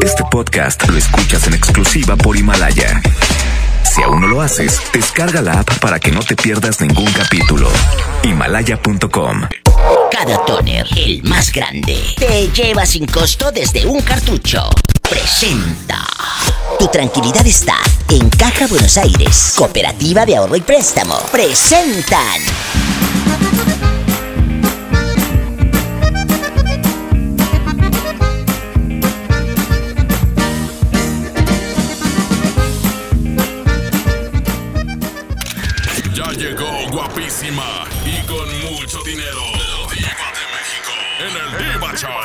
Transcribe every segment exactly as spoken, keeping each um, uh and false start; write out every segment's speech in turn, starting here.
Este podcast lo escuchas en exclusiva por Himalaya. Si aún no lo haces, descarga la app para que no te pierdas ningún capítulo. Himalaya punto com. Cada Toner, el más grande, te lleva sin costo desde un cartucho. Presenta. Tu tranquilidad está en Caja Buenos Aires, Cooperativa de Ahorro y Préstamo. Presentan. Ya llegó guapísima y con mucho dinero. La Diva de México en el Diva Show.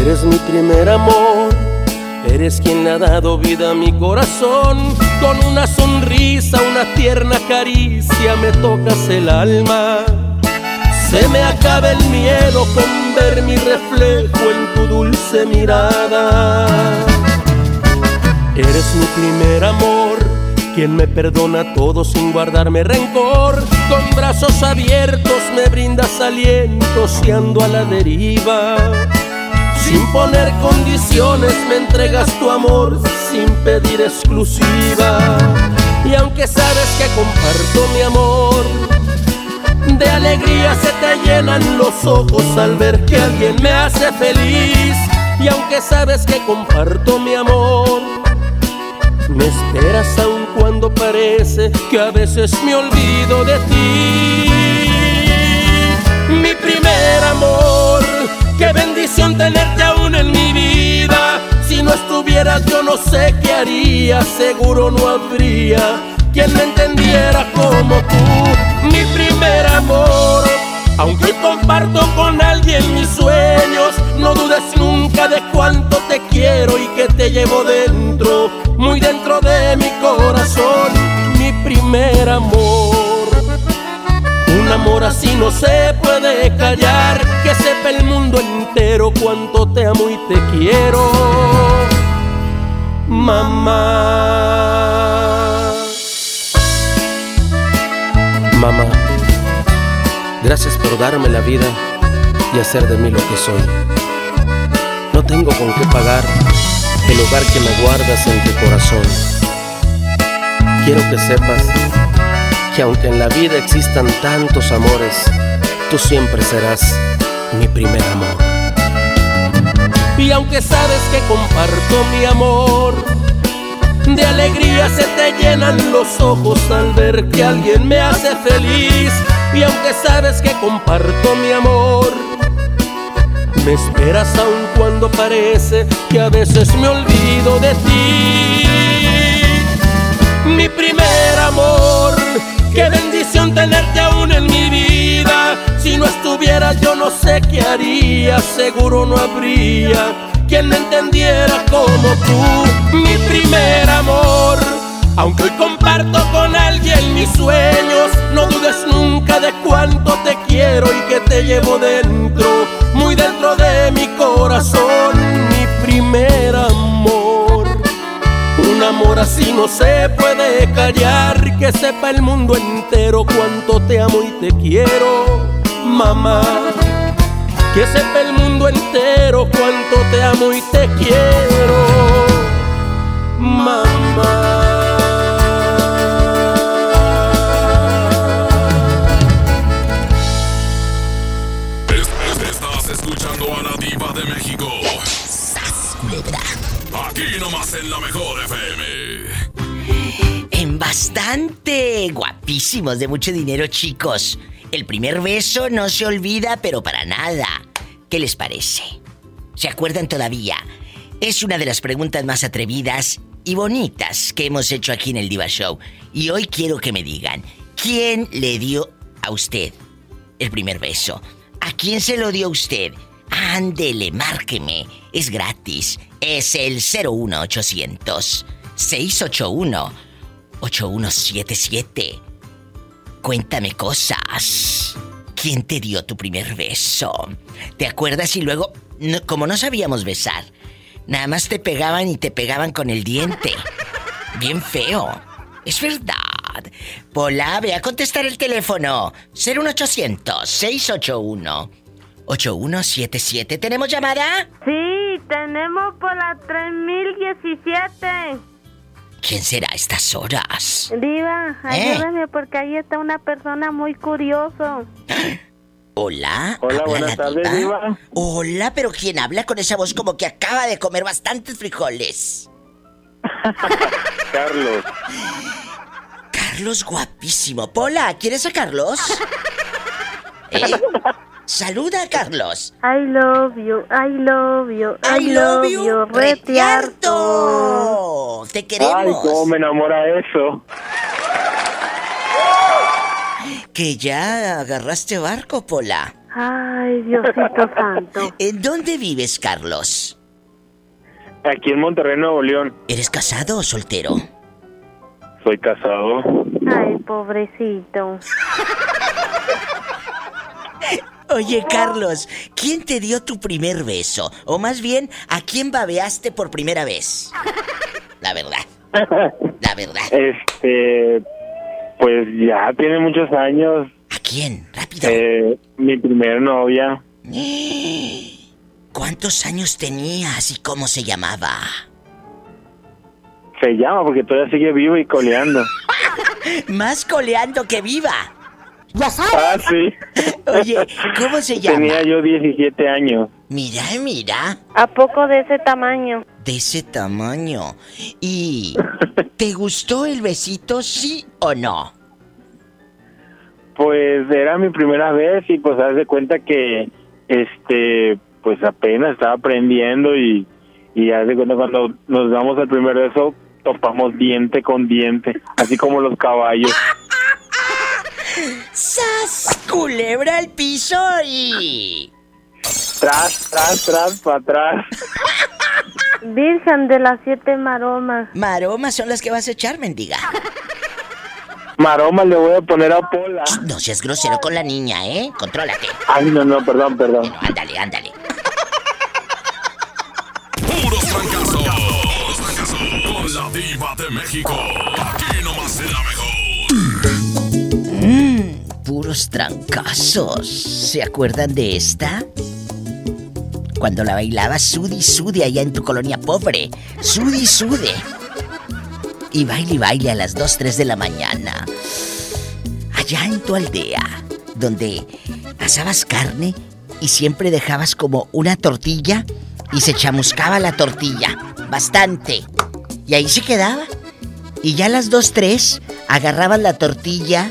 Eres mi primer amor, eres quien le ha dado vida a mi corazón. Con una sonrisa, una tierna caricia me tocas el alma. Se me acaba el miedo con ver mi reflejo en tu dulce mirada. Eres mi primer amor, quien me perdona todo sin guardarme rencor. Con brazos abiertos me brindas aliento si ando a la deriva. Sin poner condiciones me entregas tu amor sin pedir exclusiva. Y aunque sabes que comparto mi amor, de alegría se te llenan los ojos al ver que alguien me hace feliz. Y aunque sabes que comparto mi amor, me esperas aun cuando parece que a veces me olvido de ti. Mi primer amor, qué bendición tenerte aún en mi vida. Si no estuvieras yo no sé qué haría, seguro no habría quien me entendiera como tú. Mi primer amor, aunque hoy comparto con alguien mis sueños, no dudes nunca de cuánto te quiero y que te llevo dentro, muy dentro de mi corazón. Mi primer amor, un amor así no se puede callar, que sepa el mundo entero cuánto te amo y te quiero, mamá. Mamá, gracias por darme la vida y hacer de mí lo que soy. No tengo con qué pagar el lugar que me guardas en tu corazón. Quiero que sepas que aunque en la vida existan tantos amores, tú siempre serás mi primer amor. Y aunque sabes que comparto mi amor, de alegría se te llenan los ojos al ver que alguien me hace feliz. Y aunque sabes que comparto mi amor, me esperas aun cuando parece que a veces me olvido de ti. Mi primer amor, qué bendición tenerte aún en mi vida. Si no estuvieras yo no sé qué haría, seguro no habría quien me entendiera como tú. Mi primer amor, aunque hoy comparto con alguien mis sueños, no dudes nunca de cuánto te quiero y que te llevo dentro, muy dentro de mi corazón. Mi primer amor, un amor así no se puede callar, que sepa el mundo entero cuánto te amo y te quiero, mamá. Que sepa el mundo entero cuánto te amo y te quiero, mamá. Estás escuchando a la Diva de México. Aquí nomás en la mejor F M. En bastante guapísimos de mucho dinero, chicos. El primer beso no se olvida, pero para nada. ¿Qué les parece? ¿Se acuerdan todavía? Es una de las preguntas más atrevidas y bonitas que hemos hecho aquí en el Diva Show. Y hoy quiero que me digan, ¿quién le dio a usted el primer beso? ¿A quién se lo dio usted? Ándele, márqueme. Es gratis. Es el cero uno ochocientos seiscientos ochenta y uno ochenta y uno setenta y siete. Cuéntame cosas. ¿Quién te dio tu primer beso? ¿Te acuerdas? Y luego, no, como no sabíamos besar, Nada más te pegaban y te pegaban con el diente. Bien feo. Es verdad. Pola, ve a contestar el teléfono. cero uno ochocientos, seiscientos ochenta y uno, ochenta y uno setenta y siete. ¿Tenemos llamada? Sí, tenemos por la tres mil diecisiete. ¿Quién será a estas horas? Diva, ayúdame, ¿Eh? porque ahí está una persona muy curiosa. Hola. Hola, buenas tardes, Diva? Diva. Hola, pero ¿quién habla con esa voz como que acaba de comer bastantes frijoles? Carlos. Carlos guapísimo. Pola, ¿quieres a Carlos? ¿Eh? Saluda a Carlos. I love you, I love you, I, I love, love you, retiarto. Te queremos. Ay, cómo me enamora eso. Que ya agarraste barco, Pola. Ay, Diosito santo. ¿En dónde vives, Carlos? Aquí en Monterrey, Nuevo León. ¿Eres casado o soltero? Soy casado. Ay, pobrecito. Oye, Carlos, ¿quién te dio tu primer beso? O más bien, ¿a quién babeaste por primera vez? La verdad. La verdad. Este... Pues ya tiene muchos años. ¿A quién? Rápido. Eh, mi primer novia. ¿Cuántos años tenías y cómo se llamaba? Se llama porque todavía sigue vivo y coleando. Más coleando que viva. ¿Ya sabes? Ah, sí. Oye, ¿cómo se llama? Tenía yo diecisiete años. Mira, mira. ¿A poco de ese tamaño? De ese tamaño. ¿Y te gustó el besito, sí o no? Pues era mi primera vez y pues haz de cuenta que este pues apenas estaba aprendiendo y y haz de cuenta cuando nos damos el primer beso topamos diente con diente, así como los caballos. ¡Sas! Culebra al piso y... Tras, tras, tras, para atrás. Virgen de las siete maromas. Maromas son las que vas a echar, mendiga. Maromas le voy a poner a Pola. No seas grosero con la niña, ¿eh? Contrólate. Ay, no, no, perdón, perdón. Bueno, ándale, ándale. Puros fracasos. Puros fracasos. Con la Diva de México. Aquí nomás en la mejor. Mmm, puros trancazos. ¿Se acuerdan de esta? Cuando la bailaba sudi sude allá en tu colonia pobre. Sudi sude. Y baile y baile a las dos, tres de la mañana. Allá en tu aldea, donde asabas carne y siempre dejabas como una tortilla y se chamuscaba la tortilla. Bastante. Y ahí se quedaba. Y ya a las dos, tres agarraban la tortilla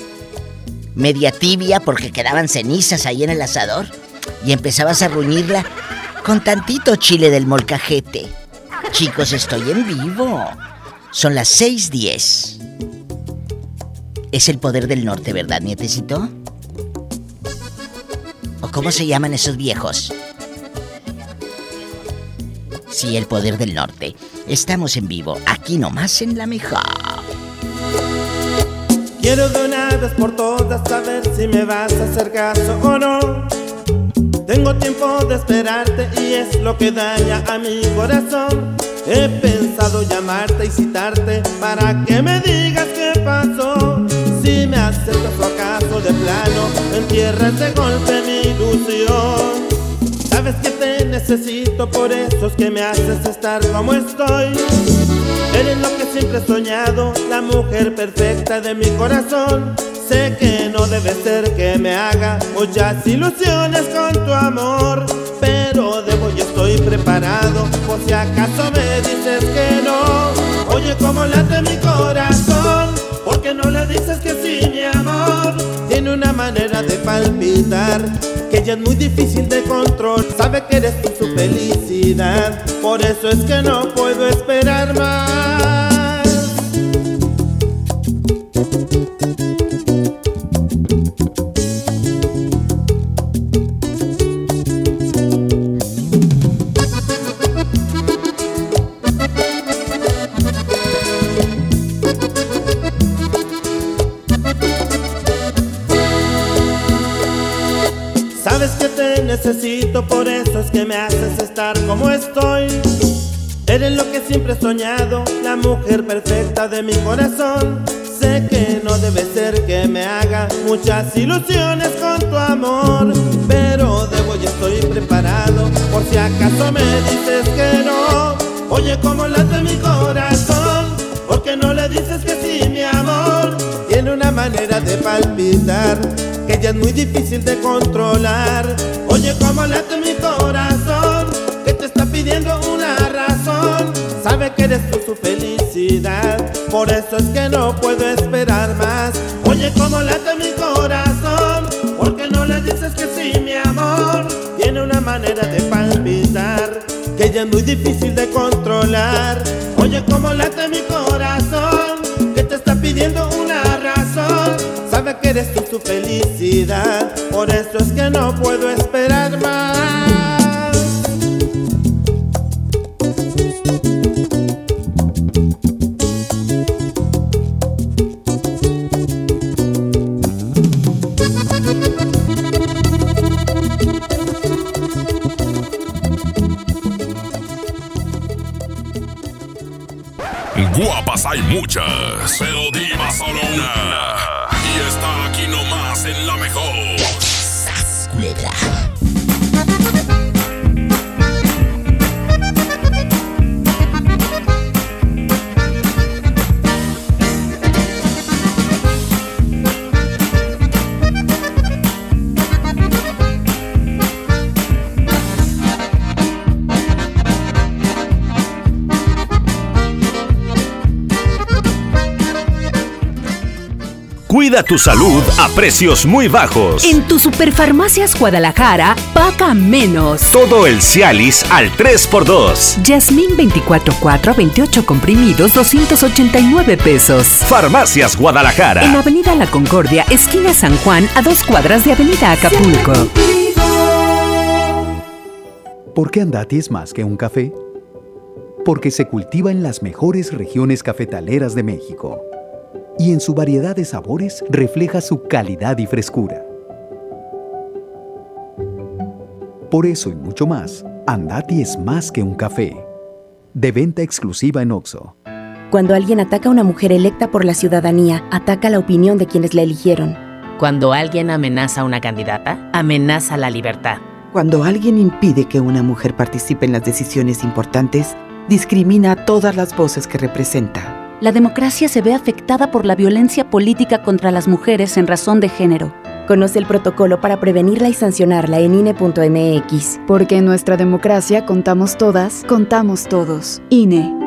media tibia porque quedaban cenizas ahí en el asador y empezabas a ruñirla con tantito chile del molcajete. Chicos, estoy en vivo. Son las seis diez. Es el poder del norte, ¿verdad, nietecito? ¿O cómo se llaman esos viejos? Sí, el poder del norte. Estamos en vivo, aquí nomás en la mejor. Quiero de una vez por todas saber si me vas a hacer caso o no. Tengo tiempo de esperarte y es lo que daña a mi corazón. He pensado llamarte y citarte para que me digas qué pasó. Si me aceptas o acaso de plano entierras de golpe mi ilusión. Sabes que te necesito, por eso es que me haces estar como estoy. Eres lo que siempre he soñado, la mujer perfecta de mi corazón. Sé que no debe ser que me haga muchas ilusiones con tu amor, pero debo y estoy preparado por si acaso me dices que no. Oye, cómo late mi corazón, porque no le dices que sí, mi amor. Tiene una manera de palpitar que ya es muy difícil de controlar. Sabe que eres tú su felicidad, por eso es que no puedo esperar más. Necesito, por eso es que me haces estar como estoy. Eres lo que siempre he soñado, la mujer perfecta de mi corazón. Sé que no debe ser que me haga muchas ilusiones con tu amor, pero debo y estoy preparado por si acaso me dices que no. Oye, cómo late mi corazón, porque no le dices que sí, mi amor. Tiene una manera de palpitar que ya es muy difícil de controlar. Oye, cómo late mi corazón, que te está pidiendo una razón. Sabe que eres tú su felicidad, por eso es que no puedo esperar más. Oye, cómo late mi corazón, porque no le dices que sí, mi amor. Tiene una manera de palpitar que ya es muy difícil de controlar. Oye, cómo late mi corazón, que te está pidiendo una razón. Sabe que eres tú su felicidad, por eso es que no puedo esperar más. Guapas hay muchas, pero diva solo una. Y está aquí nomás en la mejor. Cuida tu salud a precios muy bajos. En tu Superfarmacias Guadalajara, paga menos. Todo el Cialis al tres por dos. Yasmín veinticuatro cuatro veintiocho comprimidos, doscientos ochenta y nueve pesos. Farmacias Guadalajara. En Avenida La Concordia, esquina San Juan, a dos cuadras de Avenida Acapulco. ¿Por qué Andati es más que un café? Porque se cultiva en las mejores regiones cafetaleras de México. Y en su variedad de sabores refleja su calidad y frescura. Por eso y mucho más, Andati es más que un café. De venta exclusiva en Oxxo. Cuando alguien ataca a una mujer electa por la ciudadanía, ataca la opinión de quienes la eligieron. Cuando alguien amenaza a una candidata, amenaza la libertad. Cuando alguien impide que una mujer participe en las decisiones importantes, discrimina a todas las voces que representa. La democracia se ve afectada por la violencia política contra las mujeres en razón de género. Conoce el protocolo para prevenirla y sancionarla en I N E punto M X. Porque en nuestra democracia contamos todas, contamos todos. I N E.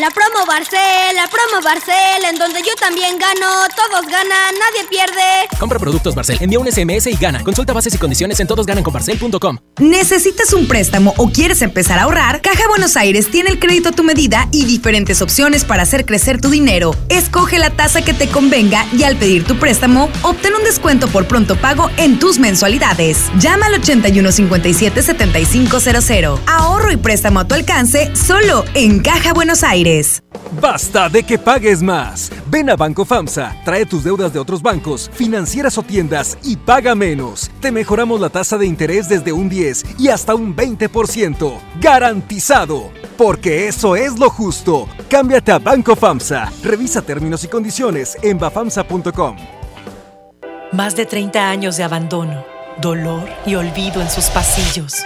La promo Barcel, la promo Barcel, en donde yo también gano, todos ganan, nadie pierde. Compra productos Barcel, envía un S M S y gana. Consulta bases y condiciones en todos ganan con barcel punto com. ¿Necesitas un préstamo o quieres empezar a ahorrar? Caja Buenos Aires tiene el crédito a tu medida y diferentes opciones para hacer crecer tu dinero. Escoge la tasa que te convenga y al pedir tu préstamo, obtén un descuento por pronto pago en tus mensualidades. Llama al ochenta y uno cincuenta y siete setenta y cinco cero cero. Ahorro y préstamo a tu alcance solo en Caja Buenos Aires. Basta de que pagues más. Ven a Banco FAMSA, trae tus deudas de otros bancos, financieras o tiendas y paga menos. Te mejoramos la tasa de interés desde un diez y hasta un veinte por ciento. ¡Garantizado! Porque eso es lo justo. Cámbiate a Banco FAMSA. Revisa términos y condiciones en b a famsa punto com. Más de treinta años de abandono, dolor y olvido en sus pasillos.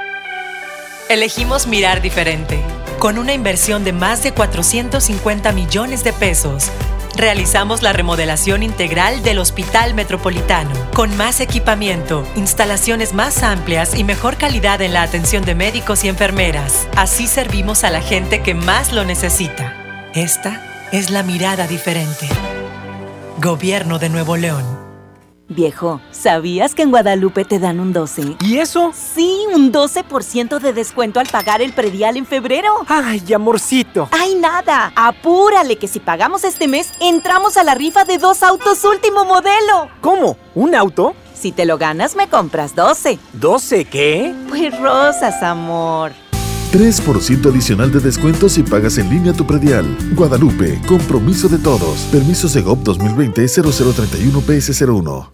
Elegimos mirar diferente. Con una inversión de más de cuatrocientos cincuenta millones de pesos, realizamos la remodelación integral del Hospital Metropolitano, con más equipamiento, instalaciones más amplias y mejor calidad en la atención de médicos y enfermeras. Así servimos a la gente que más lo necesita. Esta es la mirada diferente. Gobierno de Nuevo León. Viejo, ¿sabías que en Guadalupe te dan un doce? ¿Y eso? Sí, un doce por ciento de descuento al pagar el predial en febrero. ¡Ay, amorcito! ¡Ay, nada! ¡Apúrale que si pagamos este mes, entramos a la rifa de dos autos último modelo! ¿Cómo? ¿Un auto? Si te lo ganas, me compras doce. ¿doce qué? Pues rosas, amor. tres por ciento adicional de descuento si pagas en línea tu predial. Guadalupe, compromiso de todos. Permiso Segov dos mil veinte guion cero cero tres uno P S cero uno.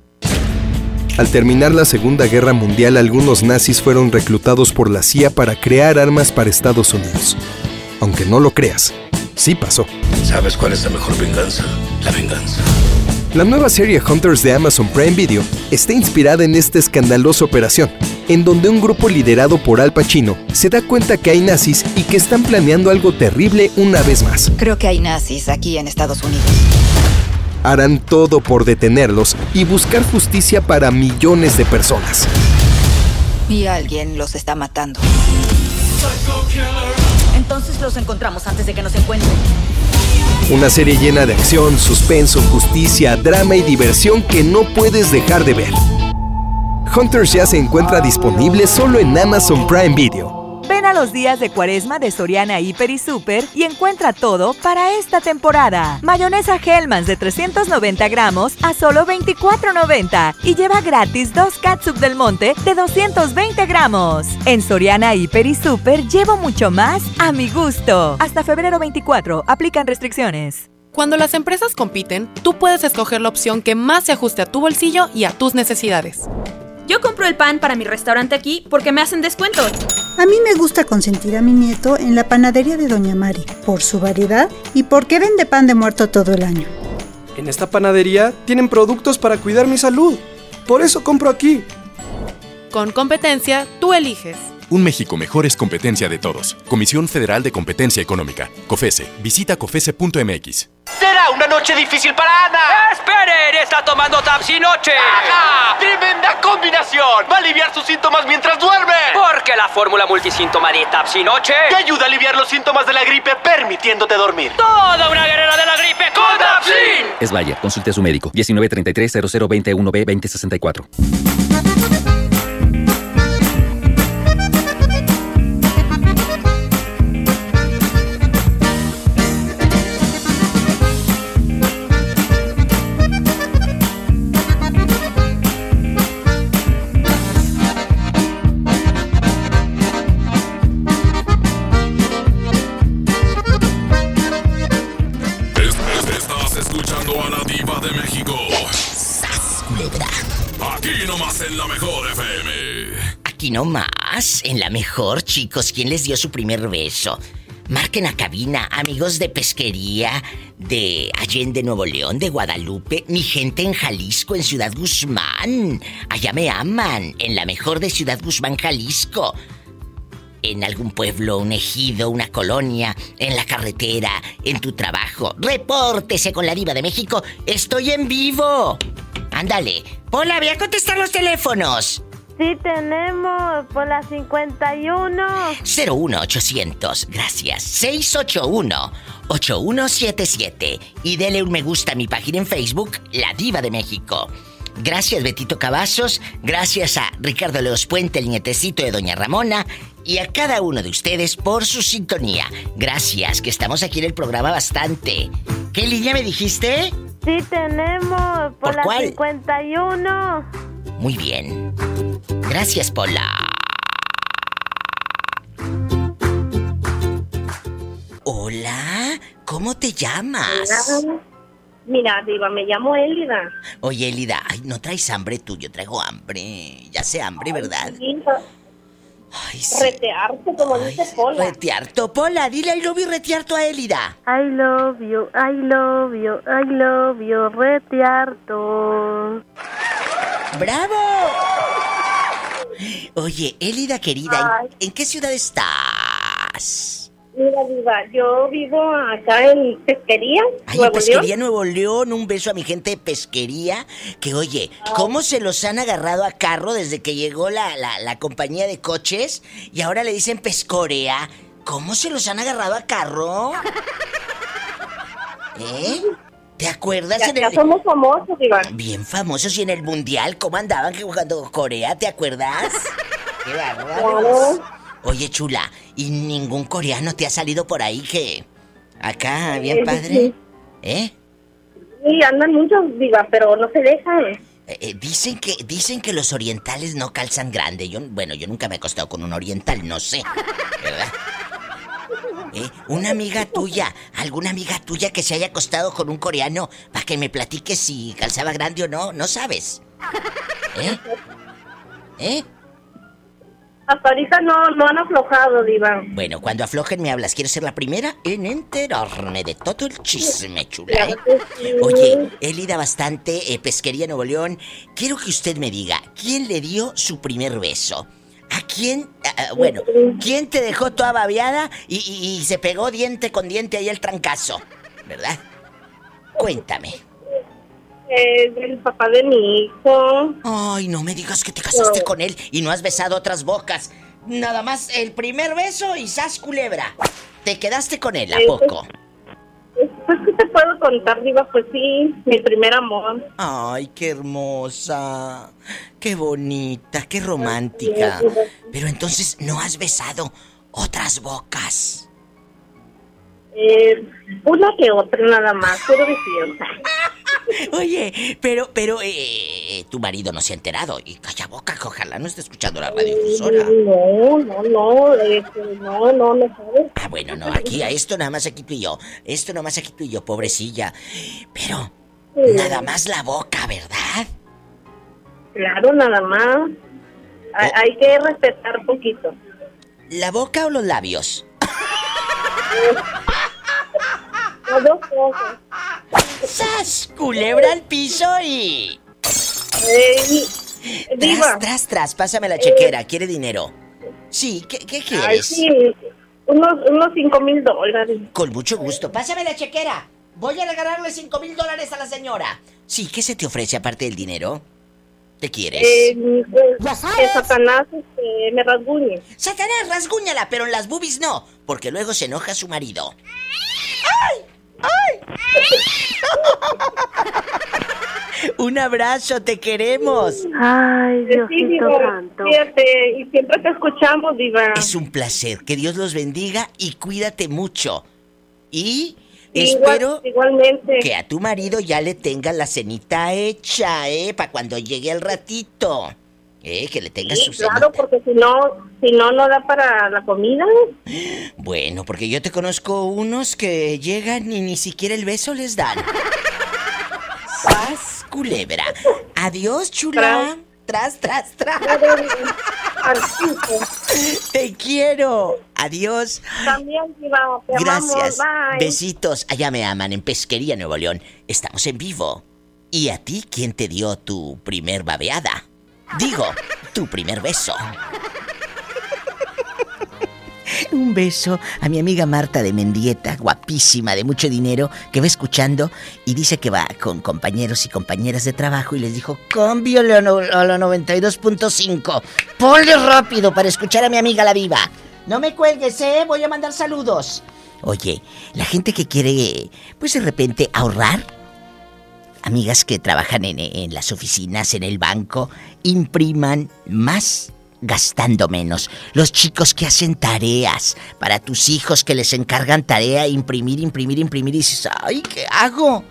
Al terminar la Segunda Guerra Mundial, algunos nazis fueron reclutados por la C I A para crear armas para Estados Unidos. Aunque no lo creas, sí pasó. ¿Sabes cuál es la mejor venganza? La venganza. La nueva serie Hunters de Amazon Prime Video está inspirada en esta escandalosa operación, en donde un grupo liderado por Al Pacino se da cuenta que hay nazis y que están planeando algo terrible una vez más. Creo que hay nazis aquí en Estados Unidos. Harán todo por detenerlos y buscar justicia para millones de personas. Y alguien los está matando. Entonces los encontramos antes de que nos encuentren. Una serie llena de acción, suspenso, justicia, drama y diversión que no puedes dejar de ver. Hunters ya se encuentra disponible solo en Amazon Prime Video. Ven a los días de Cuaresma de Soriana Hiper y Super y encuentra todo para esta temporada. Mayonesa Hellmann's de trescientos noventa gramos a solo veinticuatro noventa y lleva gratis dos catsup del Monte de doscientos veinte gramos. En Soriana Hiper y Super llevo mucho más a mi gusto. Hasta febrero veinticuatro, aplican restricciones. Cuando las empresas compiten, tú puedes escoger la opción que más se ajuste a tu bolsillo y a tus necesidades. Yo compro el pan para mi restaurante aquí porque me hacen descuentos. A mí me gusta consentir a mi nieto en la panadería de Doña Mari por su variedad y porque vende pan de muerto todo el año. En esta panadería tienen productos para cuidar mi salud. Por eso compro aquí. Con competencia, tú eliges. Un México mejor es competencia de todos. Comisión Federal de Competencia Económica. COFESE. Visita cofese punto m x. Será una noche difícil para Ana. ¡Esperen! ¡Está tomando Tapsinoche! ¡Ajá! ¡Tremenda combinación! ¡Va a aliviar sus síntomas mientras duerme! Porque la fórmula multisíntoma de Tapsinoche te ayuda a aliviar los síntomas de la gripe permitiéndote dormir. ¡Toda una guerrera de la gripe con Tapsin! Es Bayer. Consulte a su médico. diecinueve treinta y tres cero cero veintiuno b veinte sesenta y cuatro. No más, en la mejor, chicos. ¿Quién les dio su primer beso? Marquen a cabina, amigos de Pesquería, de Allende, Nuevo León, de Guadalupe, mi gente en Jalisco, en Ciudad Guzmán. Allá me aman, en la mejor de Ciudad Guzmán, Jalisco. En algún pueblo, un ejido, una colonia, en la carretera, en tu trabajo. Repórtese con la Diva de México, estoy en vivo. Ándale, hola, voy a contestar los teléfonos. Sí tenemos, por la cincuenta y uno. cero uno ochocientos, gracias. seis ocho uno, ocho uno siete siete. Y dele un me gusta a mi página en Facebook, La Diva de México. Gracias, Betito Cavazos. Gracias a Ricardo Leos Puente, el nietecito de Doña Ramona. Y a cada uno de ustedes por su sintonía. Gracias, que estamos aquí en el programa bastante. ¿Qué línea me dijiste? Sí tenemos, por, ¿Por la cuál? cincuenta y uno. Muy bien. Gracias, Pola. Hola, ¿cómo te llamas? Mira, Diva, me llamo Elida. Oye, Elida, ay, ¿no traes hambre tú? Yo traigo hambre. Ya sé hambre, ¿verdad? Ay, ay sí. Retearte, como ay, dice Pola. Retearto, Pola. Dile I love you, retearto a Elida. I love you, I love you, I love you, retearto. ¡Bravo! Oye, Elida querida, ¿en, ¿en qué ciudad estás? Mira, Diva, yo vivo acá en Pesquería, Ay, Nuevo en Pesquería, León. Nuevo León. Un beso a mi gente de Pesquería. Que oye, Ay. ¿cómo se los han agarrado a carro desde que llegó la, la, la compañía de coches? Y ahora le dicen Pescorea. ¿Cómo se los han agarrado a carro? ¿Eh? ¿Te acuerdas? Ya, en el... ya somos famosos, Iván. Bien famosos. Y en el mundial, ¿cómo andaban jugando Corea? ¿Te acuerdas? Qué bárbaros. Oye, chula, ¿y ningún coreano te ha salido por ahí que acá, sí, bien padre? Sí. ¿Eh? Sí, andan muchos, Diva, pero no se dejan. Eh, eh, dicen que dicen que los orientales no calzan grande. Yo, bueno, yo nunca me he acostado con un oriental, no sé, ¿verdad? ¿Eh? Una amiga tuya, alguna amiga tuya que se haya acostado con un coreano, para que me platique si calzaba grande o no, no sabes. ¿Eh? ¿Eh? Hasta ahorita no, no han aflojado, diva. Bueno, cuando aflojen me hablas. Quiero ser la primera en enterarme de todo el chisme, chula, ¿eh? Oye, Elida Bastante, eh, Pesquería Nuevo León. Quiero que usted me diga, ¿quién le dio su primer beso? ¿A quién? A, bueno, ¿quién te dejó toda babeada y, y, y se pegó diente con diente ahí el trancazo? ¿Verdad? Cuéntame. Es el papá de mi hijo. Ay, no me digas que te casaste no. con él y no has besado otras bocas. Nada más el primer beso y ¡zas, culebra! ¿Te quedaste con él, a eh, poco? Pues, pues, ¿qué te puedo contar, diva? Pues sí, mi primer amor. Ay, qué hermosa. Qué bonita, qué romántica. Pero entonces, ¿no has besado otras bocas? Eh, una que otra nada más, pero decía. Oye, pero, pero, eh, tu marido no se ha enterado. Y calla boca, ojalá no esté escuchando la radiodifusora. No, no, no, este, no, no, no sabes. Ah, bueno, no, aquí, a esto nada más aquí tú y yo. Esto nada más aquí tú y yo, pobrecilla. Pero, sí, nada más la boca, ¿verdad? Claro, nada más. Hay, hay que respetar poquito. ¿La boca o los labios? Las dos cosas. ¡Sas! Culebra al piso y... Eh, diva. Tras, tras, tras, pásame la chequera, eh, quiere dinero. Sí, ¿qué, qué quieres? Ay, sí, unos, unos cinco mil dólares. Con mucho gusto, pásame la chequera. Voy a regalarle cinco mil dólares a la señora. Sí, ¿qué se te ofrece aparte del dinero? ¿Te quieres? Eh, pues, que Satanás eh, me rasguñe. Satanás, rasguñala, pero en las boobies no, porque luego se enoja su marido. ¡Ay! ¡Ay! Un abrazo, te queremos. Ay, Diosito santo. Y siempre te escuchamos, diva. Es un placer, que Dios los bendiga y cuídate mucho. Y espero igualmente que a tu marido ya le tenga la cenita hecha, eh, para cuando llegue el ratito. Eh, que le tengas sí, su claro, cenita. Porque si no, si no, no da para la comida. Bueno, porque yo te conozco unos que llegan y ni siquiera el beso les dan. ¡Sas, culebra! Adiós, chula. Tras, tras, tras. Te quiero. Adiós. También, Iván, te gracias. Amamos, bye. Besitos. Allá me aman, en Pesquería Nuevo León. Estamos en vivo. ¿Y a ti quién te dio tu primer babeada? Digo, tu primer beso. Un beso a mi amiga Marta de Mendieta, guapísima, de mucho dinero, que va escuchando y dice que va con compañeros y compañeras de trabajo y les dijo, cambio a la noventa y dos punto cinco. Ponle rápido para escuchar a mi amiga la viva. No me cuelgues, ¿eh? Voy a mandar saludos. Oye, la gente que quiere, pues de repente, ahorrar. Amigas que trabajan en, en las oficinas, en el banco, impriman más gastando menos. Los chicos que hacen tareas, para tus hijos que les encargan tarea, imprimir, imprimir, imprimir, y dices, ¡ay, qué hago!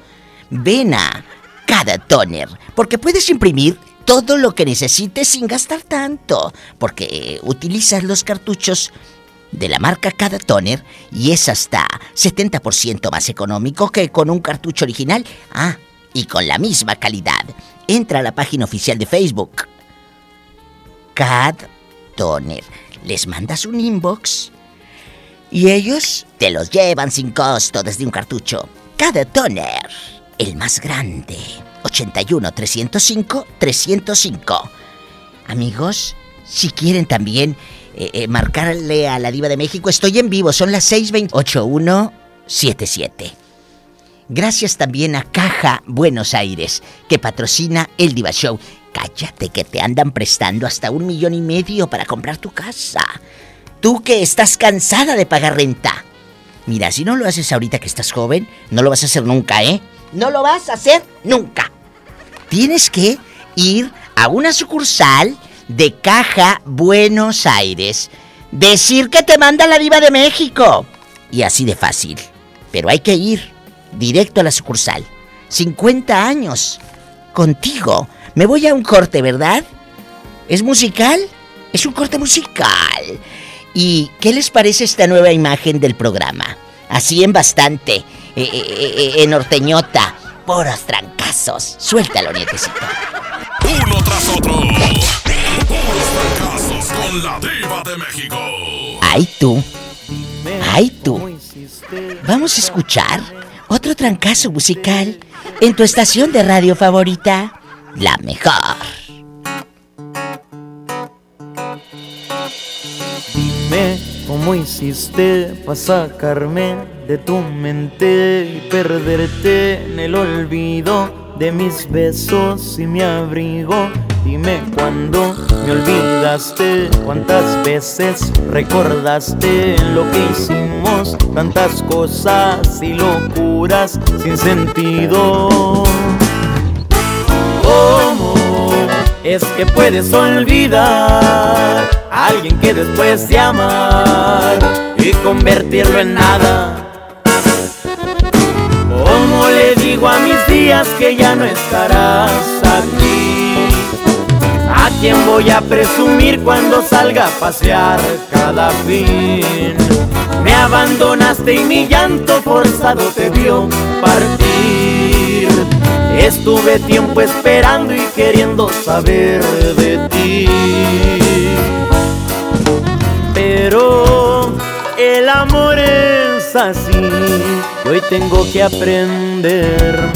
Ven a Cada Toner, porque puedes imprimir todo lo que necesites sin gastar tanto, porque utilizas los cartuchos de la marca Cada Toner y es hasta setenta por ciento más económico que con un cartucho original. Ah, y con la misma calidad. Entra a la página oficial de Facebook Cada Toner. Les mandas un inbox y ellos te los llevan sin costo desde un cartucho. Cada Toner, el más grande. Ochenta y uno, trescientos cinco, trescientos cinco. Amigos, si quieren también eh, eh, marcarle a la Diva de México, estoy en vivo, son las seis dos ocho uno siete siete. Gracias también a Caja Buenos Aires, que patrocina el Diva Show. Cállate que te andan prestando hasta un millón y medio para comprar tu casa. Tú que estás cansada de pagar renta. Mira, si no lo haces ahorita que estás joven, no lo vas a hacer nunca, ¿eh? No lo vas a hacer nunca. Tienes que ir a una sucursal de Caja Buenos Aires. Decir que te manda la Diva de México. Y así de fácil. Pero hay que ir directo a la sucursal. cincuenta años contigo. Me voy a un corte, ¿verdad? ¿Es musical? Es un corte musical. ¿Y qué les parece esta nueva imagen del programa? Así en bastante, eh, eh, eh, en norteñota, poros trancazos. Suéltalo, nietecito. Uno tras otro. Puros fracasos con la diva de México. Ay tú, ay tú. Vamos a escuchar otro trancazo musical en tu estación de radio favorita, la mejor. Dime cómo hiciste para sacarme de tu mente y perderte en el olvido de mis besos y mi abrigo. Dime cuándo me olvidaste, cuántas veces recordaste lo que hicimos, tantas cosas y locuras sin sentido. ¿Cómo es que puedes olvidar a alguien que después de amar y convertirlo en nada? ¿Cómo le digo a mis días que ya no estarás aquí? ¿A quién voy a presumir cuando salga a pasear cada fin? Me abandonaste y mi llanto forzado te vio partir. Estuve tiempo esperando y queriendo saber de ti, pero el amor es así. Hoy tengo que aprender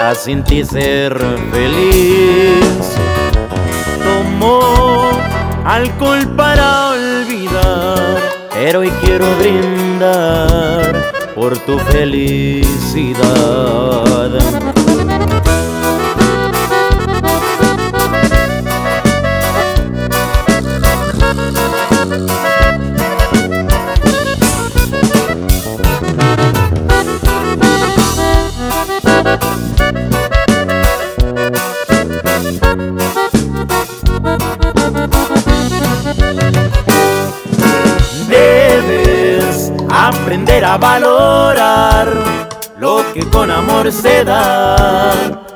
a sin ti ser feliz. Tomo alcohol para olvidar, pero hoy quiero brindar por tu felicidad. Aprender a valorar lo que con amor se da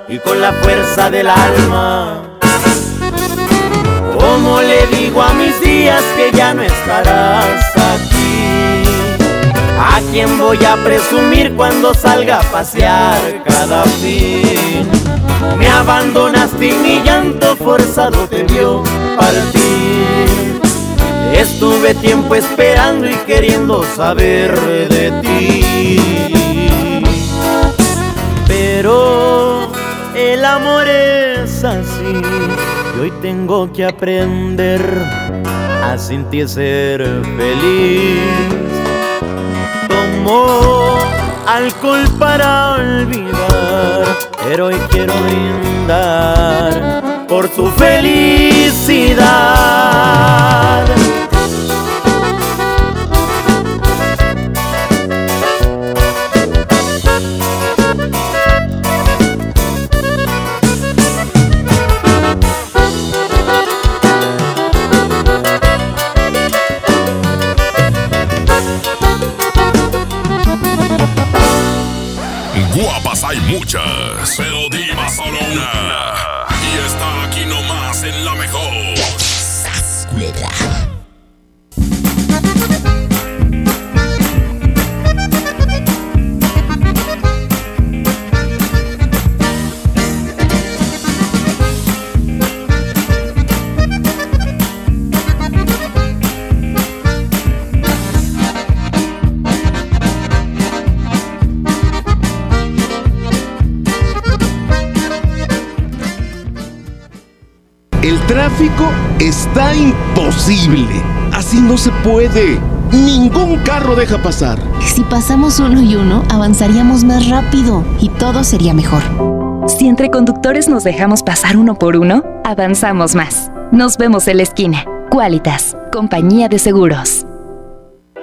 y con la fuerza del alma. ¿Cómo le digo a mis días que ya no estarás aquí? ¿A quién voy a presumir cuando salga a pasear cada fin? Me abandonaste y mi llanto forzado te vio partir. Estuve tiempo esperando y queriendo saber de ti, pero el amor es así. Y hoy tengo que aprender a sin ti ser feliz. Tomo alcohol para olvidar, pero hoy quiero brindar por tu felicidad. Hay muchas, pero diva solo una. Y está aquí nomás en la mejor. ¡Sasculera! Tráfico está imposible. Así no se puede. Ningún carro deja pasar. Si pasamos uno y uno, avanzaríamos más rápido y todo sería mejor. Si entre conductores nos dejamos pasar uno por uno, avanzamos más. Nos vemos en la esquina. Qualitas, compañía de seguros.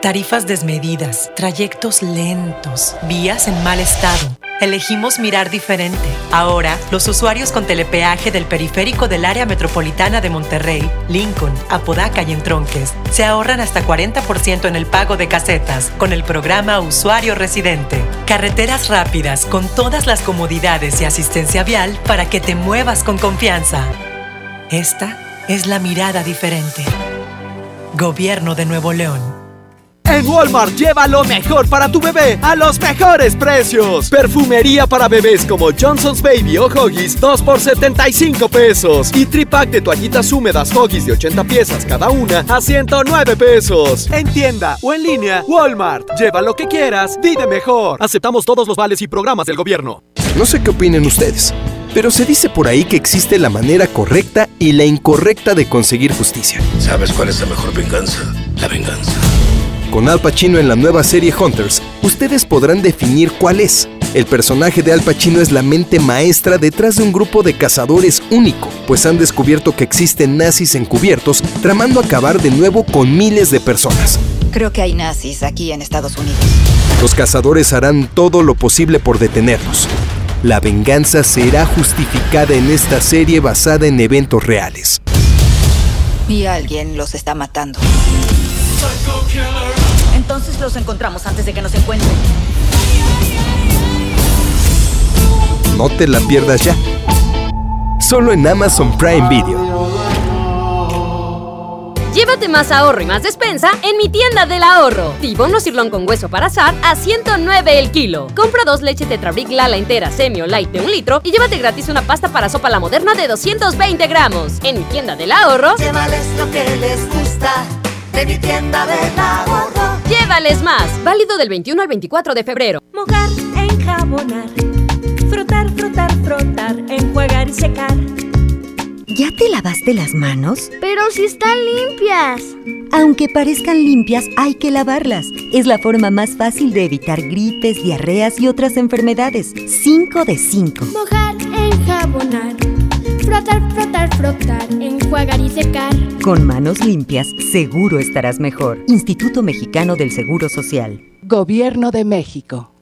Tarifas desmedidas, trayectos lentos, vías en mal estado. Elegimos mirar diferente. Ahora, los usuarios con telepeaje del periférico del área metropolitana de Monterrey, Lincoln, Apodaca y Entronques se ahorran hasta cuarenta por ciento en el pago de casetas con el programa Usuario Residente. Carreteras rápidas con todas las comodidades y asistencia vial para que te muevas con confianza. Esta es la mirada diferente. Gobierno de Nuevo León. En Walmart lleva lo mejor para tu bebé a los mejores precios. Perfumería para bebés como Johnson's Baby o Huggies, dos por setenta y cinco pesos. Y tripack de toallitas húmedas Huggies de ochenta piezas cada una a ciento nueve pesos. En tienda o en línea, Walmart. Lleva lo que quieras, vive mejor. Aceptamos todos los vales y programas del gobierno. No sé qué opinen ustedes, pero se dice por ahí que existe la manera correcta y la incorrecta de conseguir justicia. ¿Sabes cuál es la mejor venganza? La venganza. Con Al Pacino en la nueva serie Hunters, ustedes podrán definir cuál es. El personaje de Al Pacino es la mente maestra detrás de un grupo de cazadores único, pues han descubierto que existen nazis encubiertos tramando acabar de nuevo con miles de personas. Creo que hay nazis aquí en Estados Unidos. Los cazadores harán todo lo posible por detenerlos. La venganza será justificada en esta serie basada en eventos reales. Y alguien los está matando. Entonces los encontramos antes de que nos encuentren. No te la pierdas ya. Solo en Amazon Prime Video. Llévate más ahorro y más despensa en mi tienda del ahorro. Tibono sirlón con hueso para asar a ciento nueve el kilo. Compra dos leches Tetra Brick Lala entera, semi o light de un litro y llévate gratis una pasta para sopa La Moderna de doscientos veinte gramos. En mi tienda del ahorro, llévales lo que les gusta. De mi tienda del ahorro. Llévales más. Válido del veintiuno al veinticuatro de febrero. Mojar, enjabonar, frotar, frotar, frotar, enjuagar y secar. ¿Ya te lavaste las manos? ¡Pero si están limpias! Aunque parezcan limpias, hay que lavarlas. Es la forma más fácil de evitar gripes, diarreas y otras enfermedades. cinco de cinco. Mojar, enjabonar, frotar, frotar, frotar, enjuagar y secar. Con manos limpias, seguro estarás mejor. Instituto Mexicano del Seguro Social. Gobierno de México.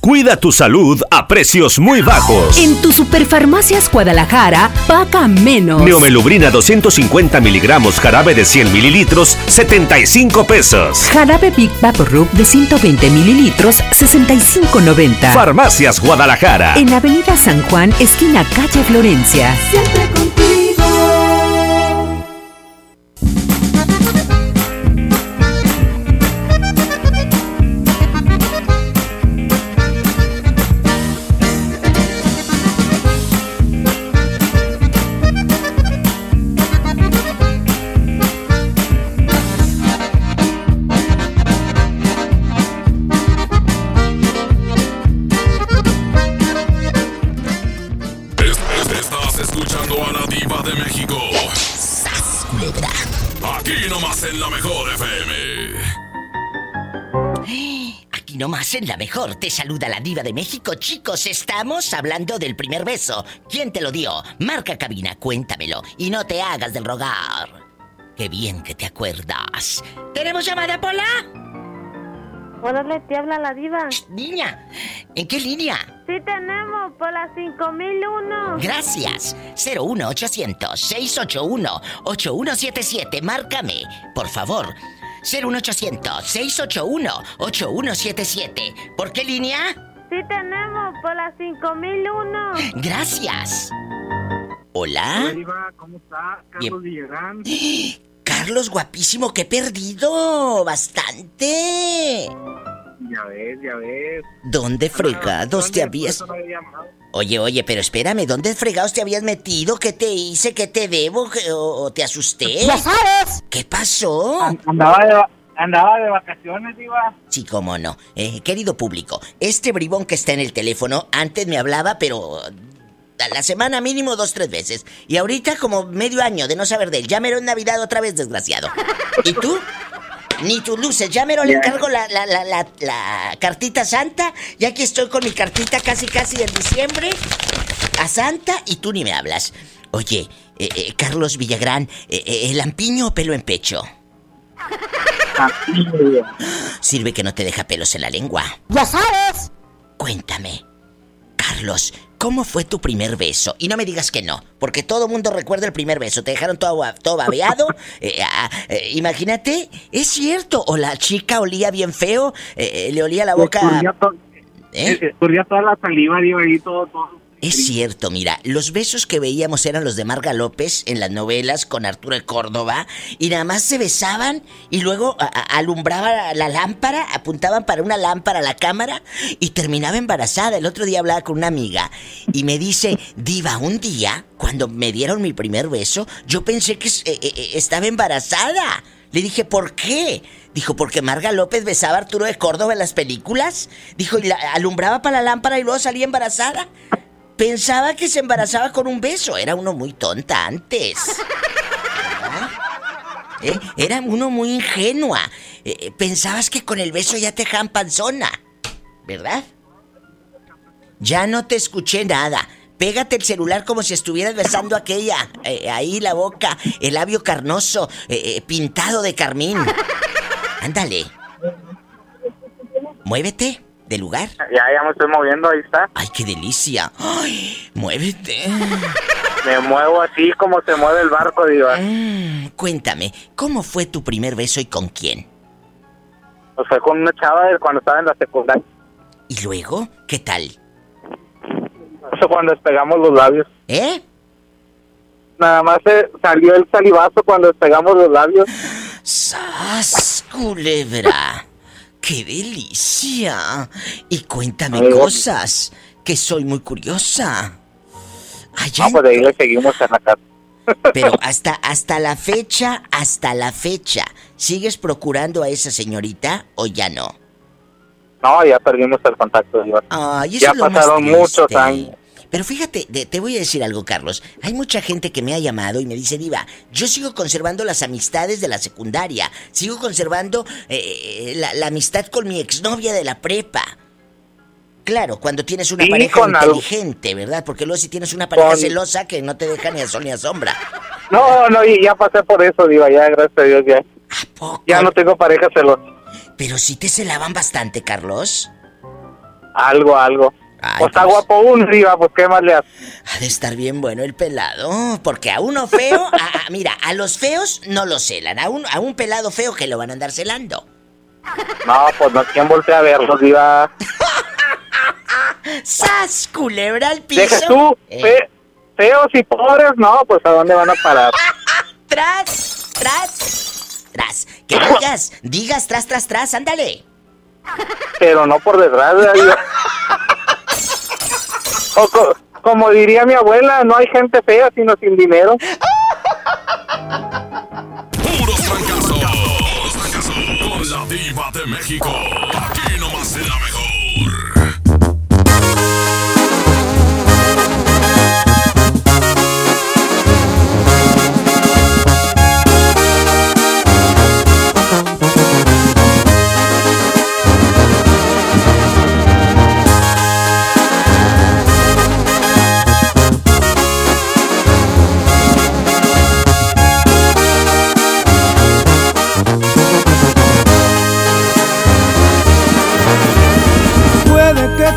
Cuida tu salud a precios muy bajos. En tu Superfarmacias Guadalajara, paga menos. Neomelubrina doscientos cincuenta miligramos, jarabe de cien mililitros, setenta y cinco pesos. Jarabe Big Vapor Rub de ciento veinte mililitros, sesenta y cinco noventa. Farmacias Guadalajara. En Avenida San Juan, esquina Calle Florencia. Siempre contigo. En la mejor, te saluda la diva de México. Chicos, estamos hablando del primer beso. ¿Quién te lo dio? Marca cabina, cuéntamelo. Y no te hagas del rogar. Qué bien que te acuerdas. ¿Tenemos llamada, Pola? Hola, te habla la diva. Niña, ¿en qué línea? Sí tenemos, Pola cinco mil uno. Gracias. cero uno ochocientos seiscientos ochenta y uno ochenta y uno setenta y siete. Márcame, por favor. cero uno ochocientos seiscientos ochenta y uno ochenta y uno setenta y siete. ¿Por qué línea? Sí tenemos, por la cinco mil uno. Gracias. Hola. Hola, Diva, ¿cómo está? Carlos Villarán. Carlos, guapísimo, que he perdido bastante. Ya ves, ya ves. ¿Dónde fregados ah, ¿dónde te habías...? Oye, oye, pero espérame, ¿dónde fregados te habías metido? ¿Qué te hice? ¿Qué te debo? ¿O, o te asusté? ¡Ya sabes! ¿Qué pasó? Andaba de, andaba de vacaciones, Diva. Sí, cómo no. Eh, querido público, este bribón que está en el teléfono, antes me hablaba, pero... a la semana mínimo dos, tres veces. Y ahorita como medio año de no saber de él. Ya me lo en Navidad otra vez, desgraciado. ¿Y tú? Ni tus luces, ya me lo le encargo la, la, la, la, la cartita santa. Ya que estoy con mi cartita casi casi del diciembre a Santa y tú ni me hablas. Oye, eh, eh, Carlos Villagrán, eh, eh, ¿el lampiño o pelo en pecho? Sirve que no te deja pelos en la lengua. ¡Ya sabes! Cuéntame, Carlos, ¿cómo fue tu primer beso? Y no me digas que no, porque todo mundo recuerda el primer beso. Te dejaron todo, todo babeado. Eh, eh, imagínate, es cierto. O la chica olía bien feo, eh, le olía la boca... Escurría to- ¿Eh? toda la saliva, Diva, y todo, todo. Es cierto, mira, los besos que veíamos eran los de Marga López en las novelas con Arturo de Córdoba, y nada más se besaban y luego a, a, alumbraba la lámpara, apuntaban para una lámpara a la cámara y terminaba embarazada. El otro día hablaba con una amiga y me dice, diva, un día cuando me dieron mi primer beso, yo pensé que eh, eh, estaba embarazada. Le dije, ¿por qué? Dijo, porque Marga López besaba a Arturo de Córdoba en las películas. Dijo, y la, alumbraba para la lámpara y luego salía embarazada. Pensaba que se embarazaba con un beso. Era uno muy tonta antes. ¿Eh? Era uno muy ingenua. Eh, pensabas que con el beso ya te dejaban panzona, ¿verdad? Ya no te escuché nada. Pégate el celular como si estuvieras besando aquella. Eh, ahí la boca, el labio carnoso, eh, pintado de carmín. Ándale. Muévete. ¿De lugar? Ya, ya me estoy moviendo, ahí está. ¡Ay, qué delicia! ¡Ay, muévete! Me muevo así como se mueve el barco, digo. Mm, cuéntame, ¿cómo fue tu primer beso y con quién? Pues fue con una chava cuando estaba en la secundaria. ¿Y luego? ¿Qué tal? Eso cuando despegamos los labios. ¿Eh? Nada más se salió el salivazo cuando despegamos los labios. ¡Sas, culebra! ¡Qué delicia! Y cuéntame Amigo. cosas, que soy muy curiosa. Allá no, pues de ahí le seguimos en la casa. Pero hasta, hasta la fecha, hasta la fecha, ¿sigues procurando a esa señorita o ya no? No, ya perdimos el contacto. Ah, y eso ya es lo pasaron más muchos años. Pero fíjate, te voy a decir algo, Carlos. Hay mucha gente que me ha llamado y me dice, diva, yo sigo conservando las amistades de la secundaria. Sigo conservando eh, la, la amistad con mi exnovia de la prepa. Claro, cuando tienes una sí, pareja inteligente, algo. ¿Verdad? Porque luego si tienes una pareja con... celosa que no te deja ni a sol ni a sombra. No, no, ya pasé por eso, diva, ya, gracias a Dios, ya. ¿A poco? Ya no tengo pareja celosa. Pero sí te celaban bastante, Carlos. Algo, algo. Ay, pues está guapo un riva, pues qué más le hace. Ha de estar bien bueno el pelado, porque a uno feo, a, a, mira, a los feos no lo celan, a un, a un pelado feo que lo van a andar celando. No, pues no, ¿quién voltea a verlo, riva? ¡Sas, culebra al piso! Deja tú, eh. fe, feos y pobres, no, pues ¿a dónde van a parar? ¡Tras, tras, tras! Que digas, digas tras, tras, tras, ándale. Pero no por detrás, riva. O co- como diría mi abuela, no hay gente fea sino sin dinero. Puros fracasos, puros fracasos, con la diva de México. Aquí nomás será mejor.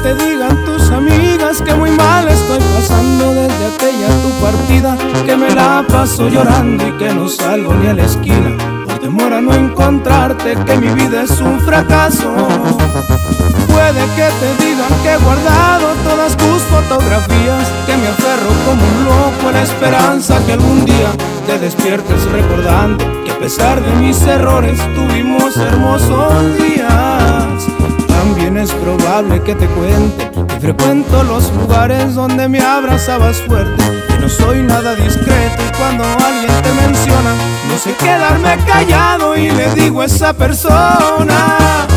Te digan tus amigas que muy mal estoy pasando desde aquella tu partida, que me la paso llorando y que no salgo ni a la esquina por temor a no encontrarte, que mi vida es un fracaso. Puede que te digan que he guardado todas tus fotografías, que me aferro como un loco a la esperanza que algún día te despiertes recordando que a pesar de mis errores tuvimos hermosos días. También es probable que te cuente que frecuento los lugares donde me abrazabas fuerte, que no soy nada discreto y cuando alguien te menciona no sé quedarme callado y le digo a esa persona,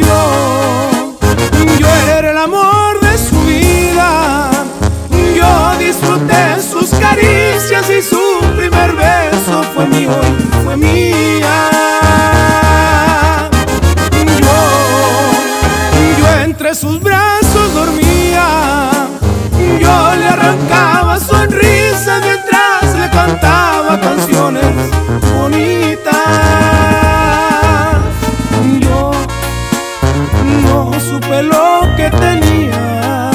Yo, yo era el amor de su vida, yo disfruté sus caricias y su primer beso fue mío y fue mía. Entre sus brazos dormía, yo le arrancaba sonrisas mientras le cantaba canciones bonitas. Yo no supe lo que tenía,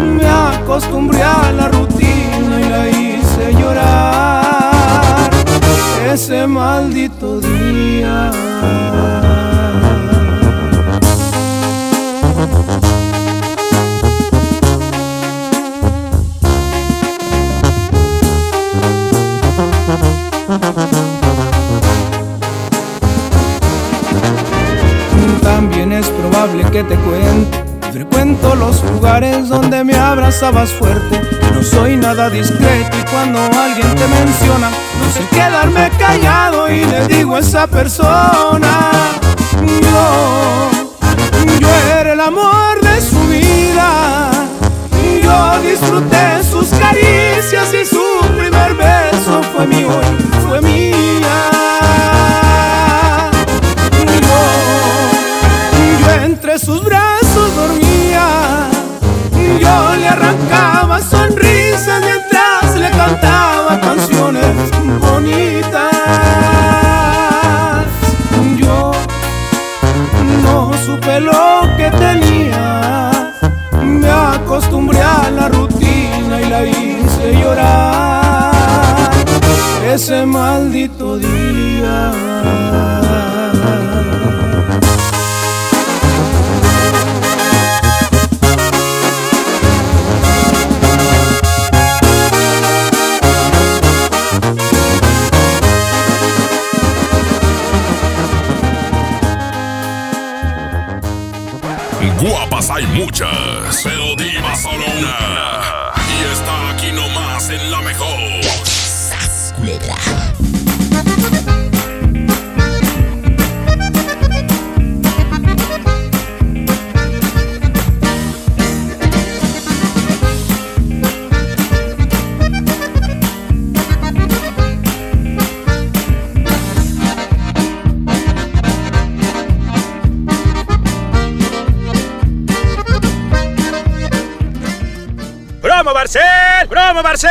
me acostumbré a la rutina y la hice llorar ese maldito día. lugares donde me abrazabas fuerte. No soy nada discreto y cuando alguien te menciona, no sé quedarme callado y le digo a esa persona: yo, yo era el amor de su vida. Yo disfruté sus caricias y su primer beso fue mío, fue mía. Yo, yo entre sus brazos dormía. Yo le arrancaba sonrisas mientras le cantaba canciones bonitas. Yo no supe lo que tenía. Me acostumbré a la rutina y la hice llorar ese maldito día. Guapas hay muchas, pero diva solo una. Y está aquí nomás en la mejor. ¡Sasculera! Barcel, promo Barcel,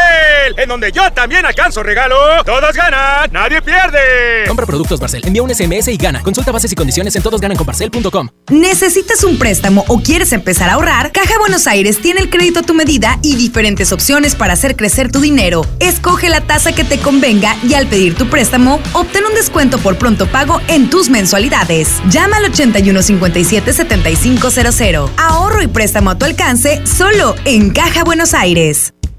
en donde yo también alcanzo regalo. Todos ganan, nadie pierde. Compra productos Barcel, envía un S M S y gana. Consulta bases y condiciones en todos ganan con barcel punto com. ¿Necesitas un préstamo o quieres empezar a ahorrar? Caja Buenos Aires tiene el crédito a tu medida y diferentes opciones para hacer crecer tu dinero. Escoge la tasa que te convenga y al pedir tu préstamo, obtén un descuento por pronto pago en tus mensualidades. Llama al ochenta y uno cincuenta y siete setenta y cinco cero cero. Ahorro y préstamo a tu alcance solo en Caja Buenos Aires.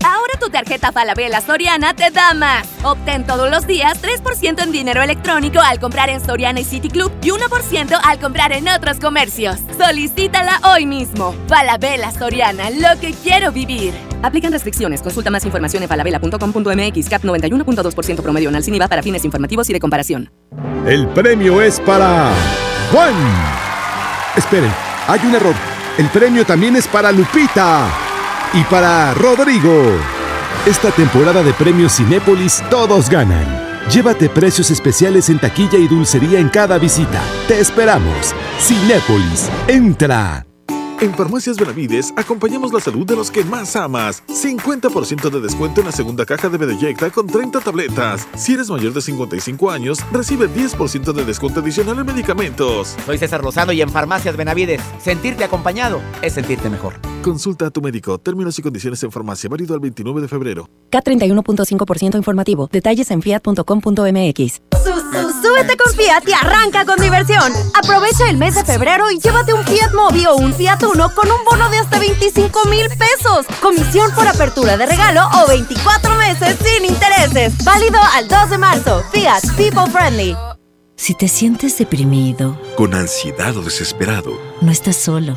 Ahora tu tarjeta Falabella Soriana te da más. Obtén todos los días tres por ciento en dinero electrónico al comprar en Soriana y City Club y uno por ciento al comprar en otros comercios. Solicítala hoy mismo. Falabella Soriana, lo que quiero vivir. Aplican restricciones. Consulta más información en falabella punto com punto m x. C A P noventa y uno punto dos por ciento promedio anual sin I V A para fines informativos y de comparación. El premio es para Juan. Esperen, hay un error. El premio también es para Lupita. Y para Rodrigo. Esta temporada de premios Cinépolis todos ganan. Llévate precios especiales en taquilla y dulcería en cada visita. Te esperamos. Cinépolis, entra. En Farmacias Benavides acompañamos la salud de los que más amas. cincuenta por ciento de descuento en la segunda caja de Bedoyecta con treinta tabletas. Si eres mayor de cincuenta y cinco años, recibe diez por ciento de descuento adicional en medicamentos. Soy César Lozano y en Farmacias Benavides, sentirte acompañado es sentirte mejor. Consulta a tu médico. Términos y condiciones en farmacia. Válido al veintinueve de febrero. C A T treinta y uno punto cinco por ciento informativo. Detalles en fiat punto com punto m x. Súbete con Fiat y arranca con diversión. Aprovecha el mes de febrero y llévate un Fiat Mobi o un Fiat Uno con un bono de hasta veinticinco mil pesos. Comisión por apertura de regalo o veinticuatro meses sin intereses. Válido al dos de marzo. Fiat People Friendly. Si te sientes deprimido, con ansiedad o desesperado, no estás solo.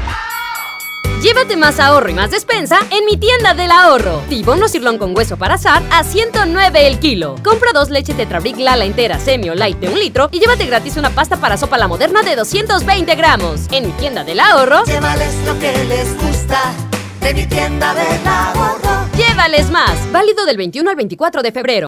Llévate más ahorro y más despensa en mi tienda del ahorro. Tibón o sirlón con hueso para asar a ciento nueve el kilo. Compra dos leches Tetra Brick Lala entera, semi o light de un litro y llévate gratis una pasta para sopa La Moderna de doscientos veinte gramos. En mi tienda del ahorro, llévales lo que les gusta de mi tienda del ahorro. Llévales más. Válido del veintiuno al veinticuatro de febrero.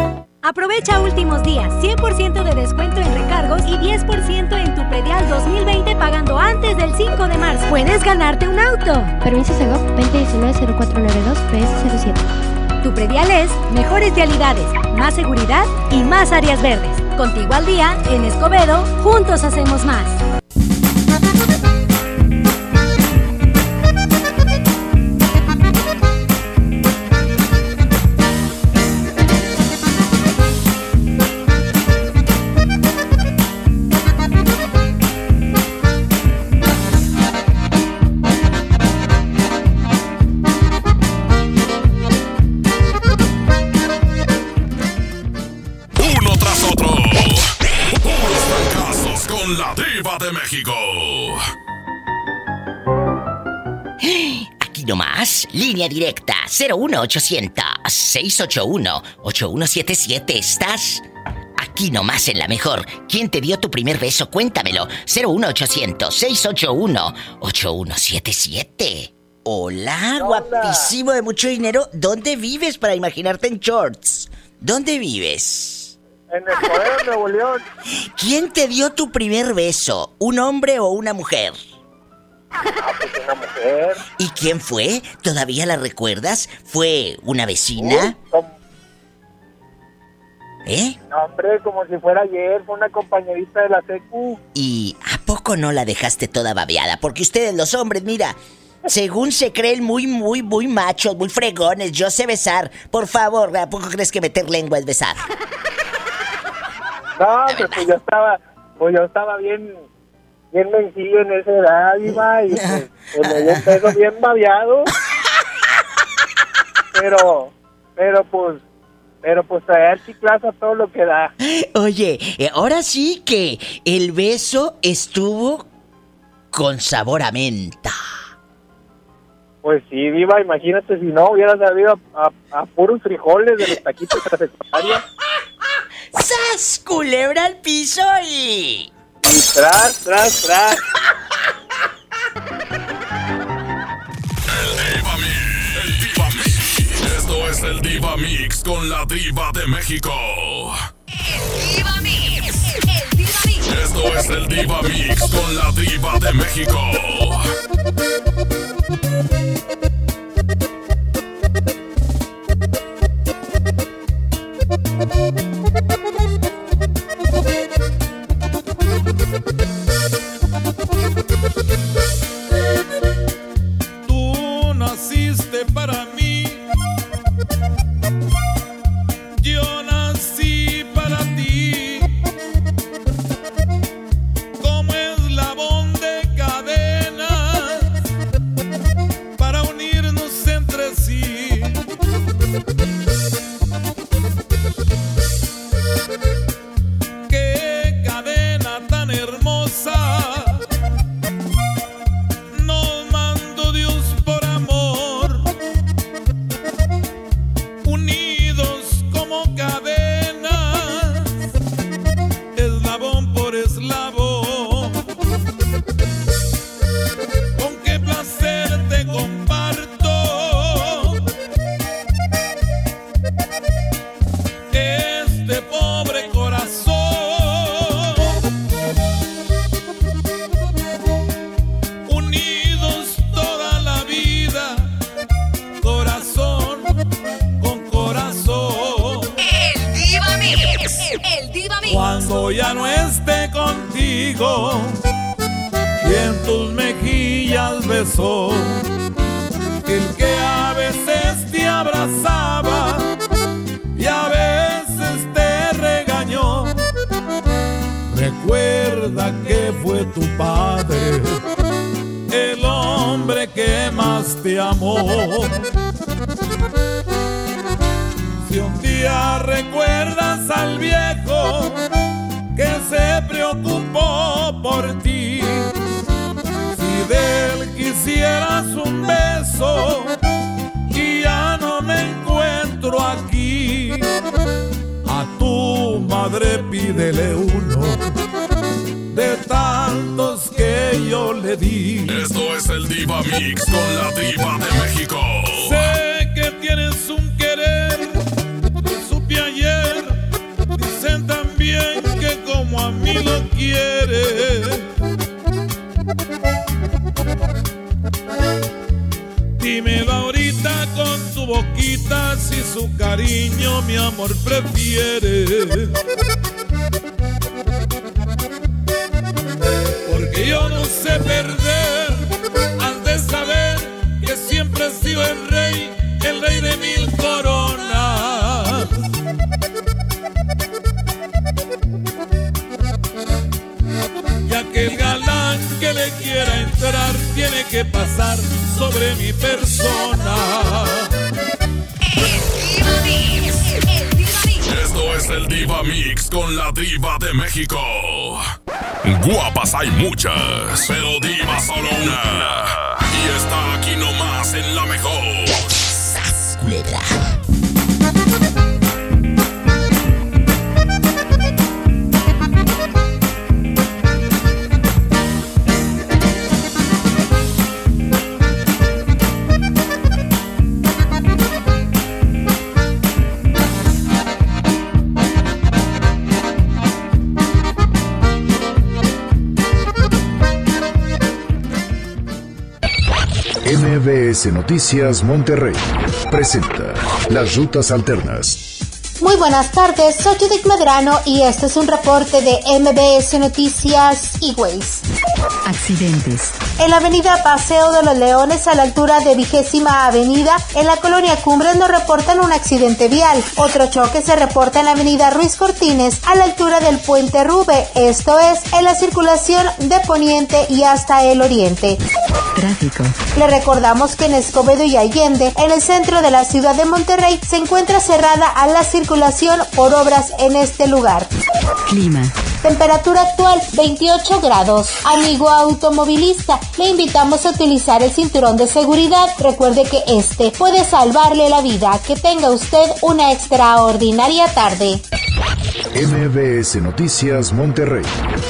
Aprovecha últimos días, cien por ciento de descuento en recargos y diez por ciento en tu predial dos mil veinte pagando antes del cinco de marzo. Puedes ganarte un auto. Permiso Segov veinte diecinueve cero cuatro nueve dos tres cero siete. Tu predial es mejores vialidades, más seguridad y más áreas verdes. Contigo al día, en Escobedo, juntos hacemos más. Aquí nomás, línea directa cero uno ochocientos seiscientos ochenta y uno ochenta y uno setenta y siete. ¿Estás? Aquí nomás en la mejor. ¿Quién te dio tu primer beso? Cuéntamelo. cero uno ochocientos seiscientos ochenta y uno ochenta y uno setenta y siete. Hola, hola, guapísimo de mucho dinero. ¿Dónde vives para imaginarte en shorts? ¿Dónde vives? En el poder, Nuevo León. ¿Quién te dio tu primer beso? ¿Un hombre o una mujer? Ah, pues una mujer. ¿Y quién fue? ¿Todavía la recuerdas? ¿Fue una vecina? Uh, como... ¿Eh? No, hombre, como si fuera ayer. Fue una compañerita de la secu. ¿Y a poco no la dejaste toda babeada? Porque ustedes los hombres, mira... Según se creen muy, muy, muy machos, muy fregones. Yo sé besar. Por favor, ¿a poco crees que meter lengua es besar? No, pues, pues yo estaba, pues yo estaba bien, bien vencido en esa edad, Ima, y pues, pues me dio un peso bien babeado. Pero, pero pues, pero pues traer chiclazo a todo lo que da. Oye, ahora sí que el beso estuvo con sabor a menta. Pues sí, Diva, imagínate si no hubieras sabido a, a, a puros frijoles de los taquitos de la secundaria. ¡Sas! Culebra al piso y... y tras, tras, tras. El Diva Mix, el Diva Mix. Esto es el Diva Mix con la Diva de México. El Diva Mix, el Diva Mix. Esto es el Diva Mix con la Diva de México. Tú naciste para mí, yo nací para ti, como eslabón de cadenas para unirnos entre sí. Quisieras un beso y ya no me encuentro aquí. A tu madre pídele uno de tantos que yo le di. Esto es el Diva Mix con la Diva de México. Sé que tienes un querer, supe ayer. Dicen también que como a mí lo quieres. Dímelo ahorita con tu boquita si su cariño mi amor prefiere. Porque yo no sé perder, has de saber que siempre he sido el rey, el rey de mil coronas. Ya que el galán que le quiera entrar tiene que pasar sobre mi persona. El Diva Mix, el Diva Mix. Esto es el Diva Mix con la Diva de México. Guapas hay muchas, pero diva solo una. Y está aquí nomás en la mejor. ¡Sas, culebra! M B S Noticias Monterrey presenta Las Rutas Alternas. Muy buenas tardes, soy Judith Medrano y este es un reporte de M B S Noticias Eways. Accidentes. En la avenida Paseo de los Leones, a la altura de vigésima avenida, en la colonia Cumbres, nos reportan un accidente vial. Otro choque se reporta en la avenida Ruiz Cortines, a la altura del puente Rube, esto es, en la circulación de Poniente y hasta el Oriente. Tráfico. Le recordamos que en Escobedo y Allende, en el centro de la ciudad de Monterrey, se encuentra cerrada a la circulación por obras en este lugar. Clima. Temperatura actual veintiocho grados. Amigo automovilista, le invitamos a utilizar el cinturón de seguridad. Recuerde que este puede salvarle la vida. Que tenga usted una extraordinaria tarde. M B S Noticias Monterrey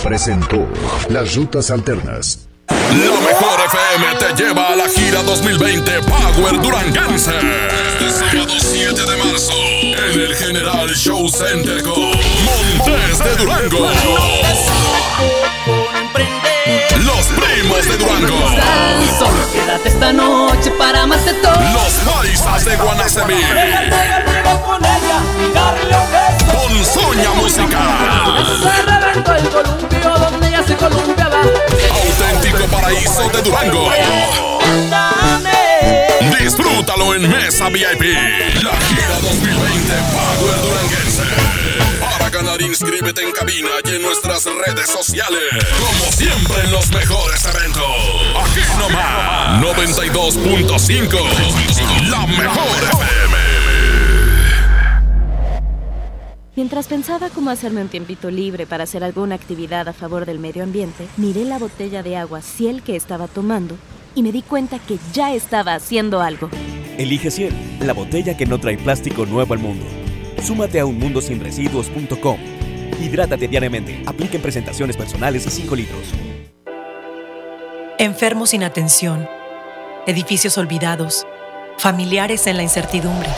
presentó Las Rutas Alternas. La Mejor F M te lleva a la gira dos mil veinte Power Duranguense. Este sábado siete de marzo en el General Show Center con Montes de Durango. Los Primos de Durango. Quédate esta noche para más de todo. Los Paisas de Guanacemí. Con Soña Musical. Auténtico paraíso de Durango. Disfrútalo en Mesa V I P. La gira dos mil veinte Power Duranguense. Para ganar, inscríbete en cabina y en nuestras redes sociales. Como siempre en los mejores eventos. Aquí nomás. noventa y dos punto cinco. La Mejor F M. Mientras pensaba cómo hacerme un tiempito libre para hacer alguna actividad a favor del medio ambiente, miré la botella de agua Ciel que estaba tomando y me di cuenta que ya estaba haciendo algo. Elige Ciel, la botella que no trae plástico nuevo al mundo. Súmate a un mundo sin residuos punto com. Hidrátate diariamente. Apliquen presentaciones personales y cinco litros. Enfermos sin atención, edificios olvidados, familiares en la incertidumbre.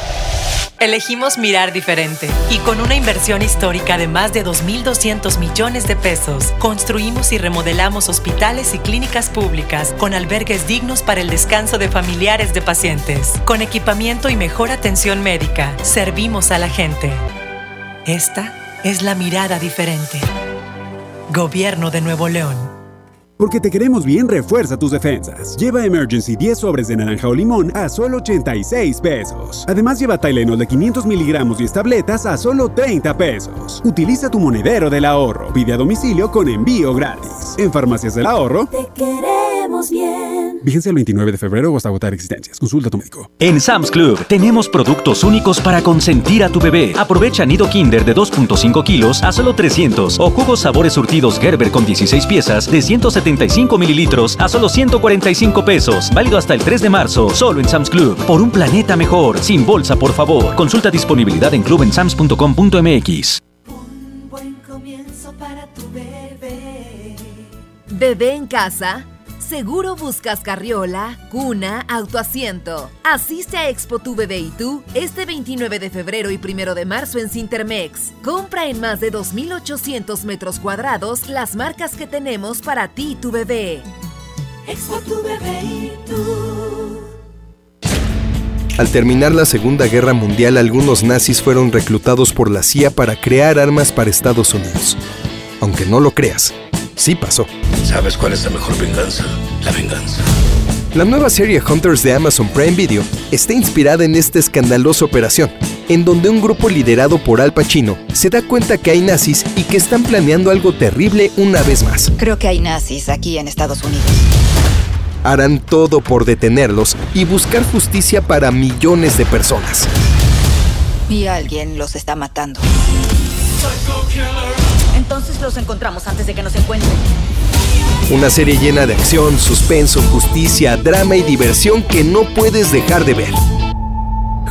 Elegimos mirar diferente y con una inversión histórica de más de dos mil doscientos millones de pesos, construimos y remodelamos hospitales y clínicas públicas con albergues dignos para el descanso de familiares de pacientes. Con equipamiento y mejor atención médica, servimos a la gente. Esta es la mirada diferente. Gobierno de Nuevo León. Porque te queremos bien, refuerza tus defensas. Lleva Emergency diez sobres de naranja o limón a solo ochenta y seis pesos. Además lleva Tylenol de quinientos miligramos y tabletas a solo treinta pesos. Utiliza tu monedero del ahorro. Pide a domicilio con envío gratis. En Farmacias del Ahorro. Te queremos bien. Vigencia el veintinueve de febrero o hasta agotar existencias. Consulta a tu médico. En Sam's Club tenemos productos únicos para consentir a tu bebé. Aprovecha nido Kinder de dos punto cinco kilos a solo trescientos o jugos sabores surtidos Gerber con dieciséis piezas de ciento setenta y cinco mililitros a solo ciento cuarenta y cinco pesos. Válido hasta el tres de marzo, solo en Sam's Club. Por un planeta mejor, sin bolsa, por favor. Consulta disponibilidad en club en sams punto com punto m x. Un buen comienzo para tu bebé. Bebé en casa. Seguro buscas carriola, cuna, autoasiento. Asiste a Expo Tu Bebé y Tú este veintinueve de febrero y primero de marzo en Cintermex. Compra en más de dos mil ochocientos metros cuadrados las marcas que tenemos para ti y tu bebé. Expo Tu Bebé y Tú. Al terminar la Segunda Guerra Mundial, algunos nazis fueron reclutados por la C I A para crear armas para Estados Unidos. Aunque no lo creas, sí pasó. ¿Sabes cuál es la mejor venganza? La venganza. La nueva serie Hunters de Amazon Prime Video está inspirada en esta escandalosa operación, en donde un grupo liderado por Al Pacino se da cuenta que hay nazis y que están planeando algo terrible una vez más. Creo que hay nazis aquí en Estados Unidos. Harán todo por detenerlos y buscar justicia para millones de personas. Y alguien los está matando. Entonces los encontramos antes de que nos encuentren. Una serie llena de acción, suspenso, justicia, drama y diversión que no puedes dejar de ver.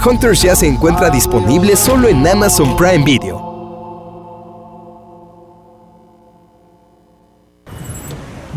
Hunters ya se encuentra disponible solo en Amazon Prime Video.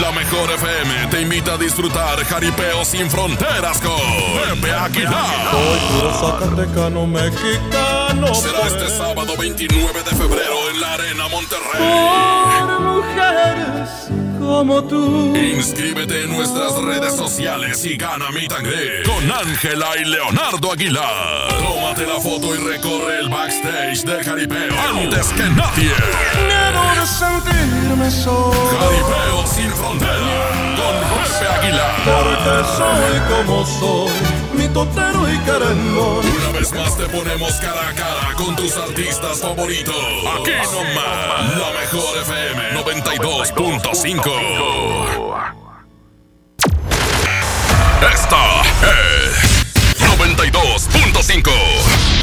La Mejor F M te invita a disfrutar Jaripeo sin Fronteras con Pepe Aguilar. Soy puro zacatecano mexicano. Será este sábado veintinueve de febrero en la Arena Monterrey. Por mujeres como tú. Inscríbete en nuestras redes sociales y gana Meet and Greet con Ángela y Leonardo Aguilar. Tómate la foto y recorre el backstage de Jaripeo antes que nadie. Miedo de sentirme solo. Jaripeo sin Fronteras con José Aguilar. Porque soy como soy. Mitotero y carangón. Una vez más te ponemos cara a cara con tus artistas favoritos. Aquí nomás, La Mejor F M noventa y dos punto cinco. Esta es noventa y dos punto cinco.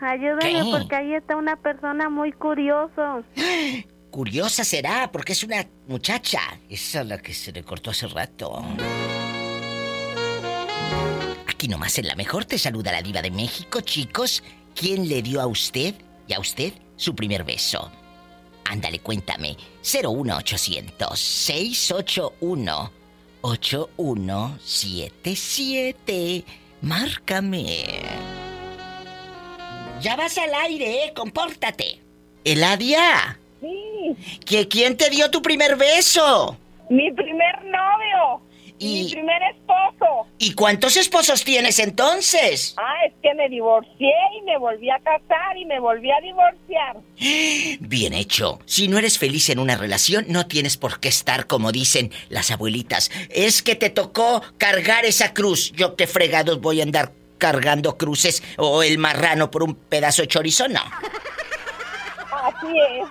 Ayúdame. ¿Qué? Porque ahí está una persona muy curiosa. Curiosa será, porque es una muchacha. Esa es la que se le cortó hace rato. Aquí nomás en La Mejor te saluda la Diva de México. Chicos, ¿quién le dio a usted y a usted su primer beso? Ándale, cuéntame. cero uno ochocientos seiscientos ochenta y uno ochenta y uno setenta y siete. Márcame. Ya vas al aire, ¿eh? Compórtate. Eladia. Sí. ¿Que quién te dio tu primer beso? Mi primer novio. Y, mi primer esposo. ¿Y cuántos esposos tienes entonces? Ah, es que me divorcié y me volví a casar y me volví a divorciar. Bien hecho. Si no eres feliz en una relación, no tienes por qué estar, como dicen las abuelitas. Es que te tocó cargar esa cruz. Yo qué fregados voy a andar cargando cruces o el marrano por un pedazo de chorizo, no. Así es.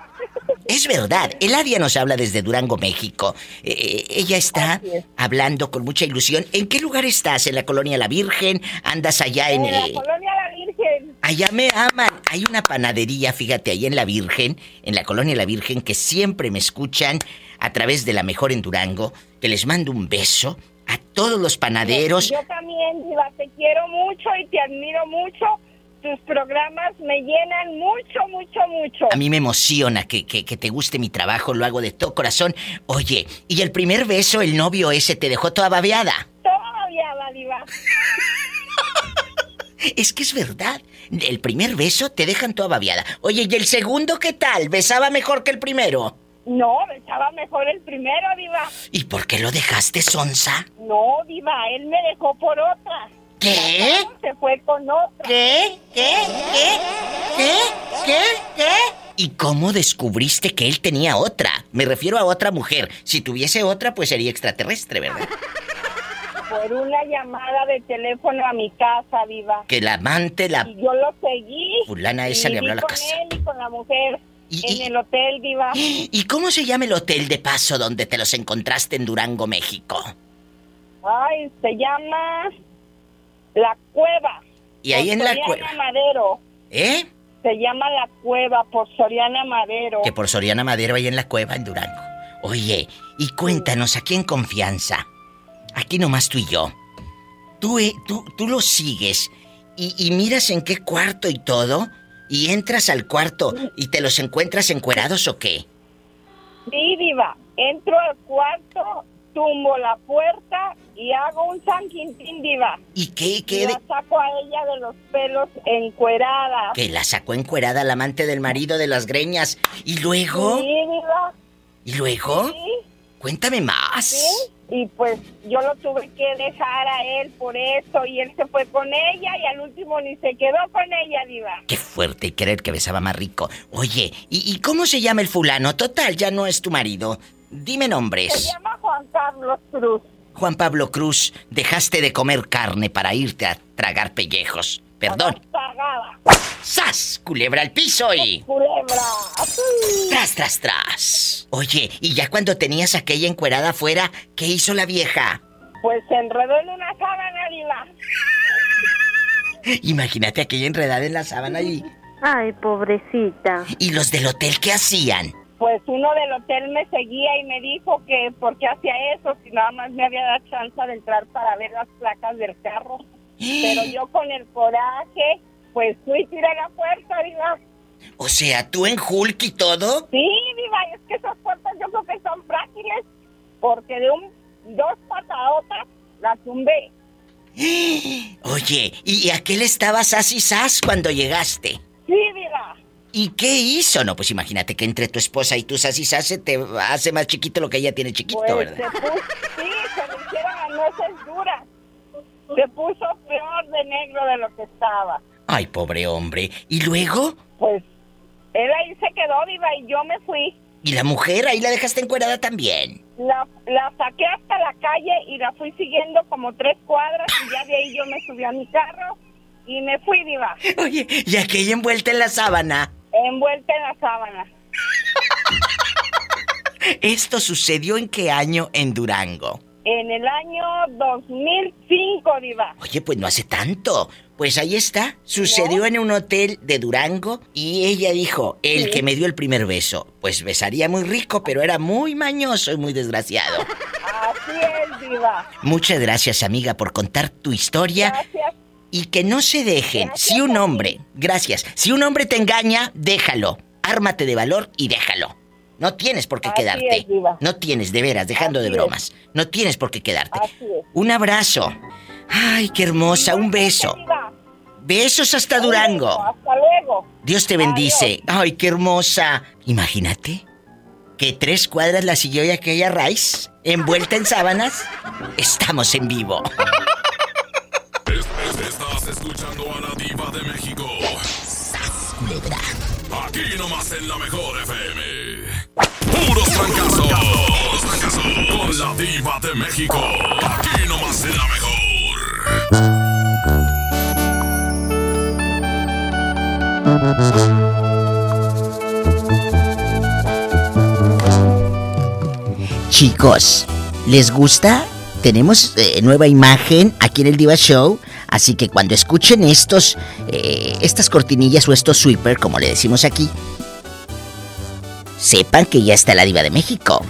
Es verdad, Eladia nos habla desde Durango, México. Eh, ella está es. hablando con mucha ilusión. ¿En qué lugar estás? ¿En la Colonia La Virgen? ¿Andas allá en...? En la eh... Colonia La Virgen. Allá me aman. Hay una panadería, fíjate, ahí en La Virgen, en la Colonia La Virgen, que siempre me escuchan a través de La Mejor en Durango, que les mando un beso a todos los panaderos. Yo, yo también, Diva, te quiero mucho y te admiro mucho. Tus programas me llenan mucho, mucho, mucho. A mí me emociona que, que, que te guste mi trabajo, lo hago de todo corazón. Oye, ¿y el primer beso, el novio ese, te dejó toda babeada? Toda babeada, Diva. Es que es verdad, el primer beso te dejan toda babeada. Oye, ¿y el segundo qué tal? ¿Besaba mejor que el primero? No, besaba mejor el primero, Diva. ¿Y por qué lo dejaste, sonsa? No, Diva, él me dejó por otra. ¿Qué? Se fue con otra. ¿Qué? ¿Qué? ¿Qué? ¿Qué? ¿Qué? ¿Qué? ¿Y cómo descubriste que él tenía otra? Me refiero a otra mujer. Si tuviese otra, pues sería extraterrestre, ¿verdad? Por una llamada de teléfono a mi casa, Diva. Que la amante la... Y yo lo seguí. Fulana esa le habló a la casa. Y con él y con la mujer. ¿Y, en y... el hotel, Diva. ¿Y cómo se llama el hotel de paso donde te los encontraste en Durango, México? Ay, se llama... La Cueva. Y ahí en La Cueva. Por Soriana Madero. ¿Eh? Se llama La Cueva por Soriana Madero. Que por Soriana Madero ahí en La Cueva, en Durango. Oye, y cuéntanos aquí en confianza. Aquí nomás tú y yo. Tú, eh, tú, tú lo sigues y, y miras en qué cuarto y todo. Y entras al cuarto y te los encuentras encuerados o qué. Sí, Diva. Entro al cuarto... Tumbo la puerta y hago un San Quintín, Diva. ¿Y qué? qué y la saco a ella de los pelos encuerada. Que la sacó encuerada la amante del marido de las greñas. ¿Y luego? Sí, Diva. ¿Y luego? Sí. Cuéntame más. Sí. Y pues yo lo tuve que dejar a él por eso. Y él se fue con ella y al último ni se quedó con ella, Diva. Qué fuerte creer que besaba más rico. Oye, ¿y, y cómo se llama el fulano? Total, ya no es tu marido. Dime nombres. Se llama Juan Pablo Cruz. Juan Pablo Cruz, dejaste de comer carne para irte a tragar pellejos. Perdón. ¡Sas! Culebra al piso y... ¡Culebra! ¡Tras, tras, tras! Oye, ¿y ya cuando tenías aquella encuerada afuera, qué hizo la vieja? Pues se enredó en una sábana, Diva. Imagínate aquella enredada en la sábana y... Ay, pobrecita. ¿Y los del hotel qué hacían? Pues uno del hotel me seguía y me dijo que por qué hacía eso, si nada más me había dado chance de entrar para ver las placas del carro. Pero yo con el coraje, pues fui y tiré la puerta, Diva. O sea, ¿tú en Hulk y todo? Sí, Diva, es que esas puertas yo creo que son frágiles, porque de un dos patadotas las tumbé. Oye, ¿y a qué le estabas as y sas cuando llegaste? Sí, Diva. ¿Y qué hizo? No, pues imagínate que entre tu esposa y tus asisas se te hace más chiquito lo que ella tiene chiquito, pues, ¿verdad? Se puso, sí, se me hicieron las nueces duras. Se puso peor de negro de lo que estaba. Ay, pobre hombre. ¿Y luego? Pues, él ahí se quedó, Diva, y yo me fui. ¿Y la mujer? ¿Ahí la dejaste encuerada también? La, la saqué hasta la calle y la fui siguiendo como tres cuadras y ya de ahí yo me subí a mi carro y me fui, Diva. Oye, ¿y aquella envuelta en la sábana? Envuelta en la sábana. ¿Esto sucedió en qué año en Durango? En el año dos mil cinco, Diva. Oye, pues no hace tanto. Pues ahí está. Sucedió, ¿no?, en un hotel de Durango. Y ella dijo, el sí. que me dio el primer beso, pues besaría muy rico, pero era muy mañoso y muy desgraciado. Así es, Diva. Muchas gracias, amiga, por contar tu historia. Gracias. Y que no se dejen. Gracias. Si un hombre, gracias, si un hombre te engaña, déjalo. Ármate de valor y déjalo. No tienes por qué Así quedarte. Es, Diva. No tienes, de veras, dejando Así de bromas. Es. No tienes por qué quedarte. Así es. Un abrazo. Ay, qué hermosa, un beso. Besos hasta Durango. Hasta luego. Dios te bendice. Ay, qué hermosa. Imagínate. que tres cuadras la siguió y aquella raíz, envuelta en sábanas. Estamos en vivo. Estás escuchando a la diva de México. Aquí nomás en la mejor F M. Puros fracasos. Puros fracasos. Con la diva de México. Aquí nomás en la mejor. Chicos, ¿les gusta? Tenemos eh, nueva imagen aquí en el Diva Show. Así que cuando escuchen estos eh, estas cortinillas o estos sweepers, como le decimos aquí, sepan que ya está la Diva de México.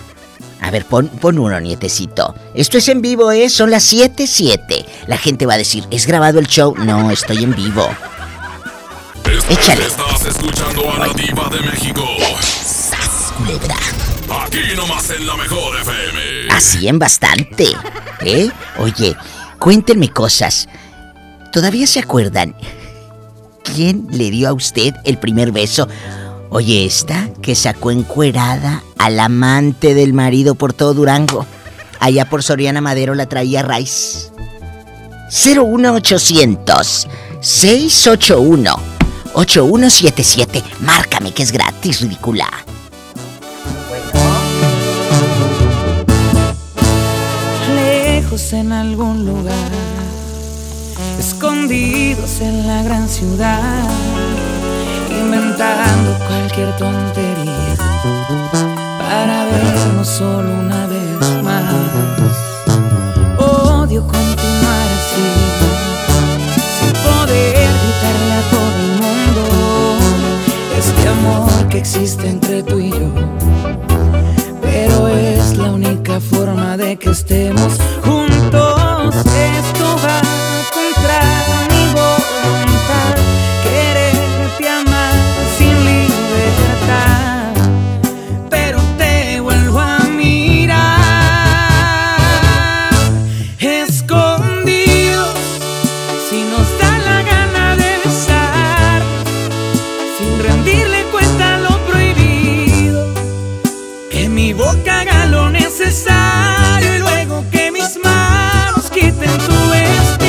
A ver, pon, pon uno, nietecito. Esto es en vivo, ¿eh? Son las siete siete. La gente va a decir, ¿es grabado el show? No, estoy en vivo. Échale. Estás escuchando a la Diva de México. ¡Sas, culebra! Aquí nomás en la mejor F M. Así en bastante, ¿eh? Oye, cuéntenme cosas. ¿Todavía se acuerdan quién le dio a usted el primer beso? Oye, esta que sacó encuerada al amante del marido por todo Durango. Allá por Soriana Madero la traía Raiz. cero uno ochocientos seiscientos ochenta y uno ochenta y uno setenta y siete. Márcame que es gratis, ridícula. Lejos en algún lugar, escondidos en la gran ciudad, inventando cualquier tontería para vernos solo una vez más. Odio continuar así, sin poder gritarle a todo el mundo este amor que existe entre tú y yo, pero es la única forma de que estemos juntos. Esto va mi voluntad, quererte amar sin libertad, pero te vuelvo a mirar, escondidos, si nos da la gana de besar, sin rendirle cuenta a lo prohibido, que mi boca haga lo necesario y luego que mis manos quiten tu vestido.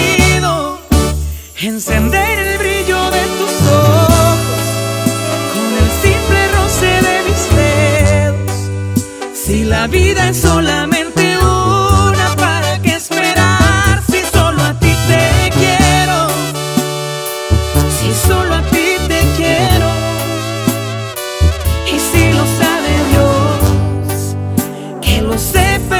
Encender el brillo de tus ojos con el simple roce de mis dedos. Si la vida es solamente una, ¿para qué esperar? Si solo a ti te quiero, si solo a ti te quiero, y si lo sabe Dios, que lo sepa.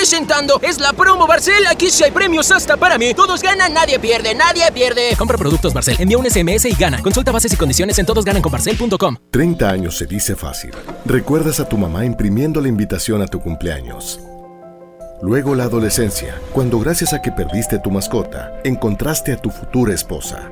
presentando. Es la promo Barcel. Aquí sí hay premios hasta para mí. Todos ganan, nadie pierde, nadie pierde. Compra productos Barcel, envía un ese eme ese y gana. Consulta bases y condiciones en todos ganan con barcel punto com. treinta años se dice fácil. Recuerdas a tu mamá imprimiendo la invitación a tu cumpleaños. Luego la adolescencia, cuando gracias a que perdiste tu mascota, encontraste a tu futura esposa.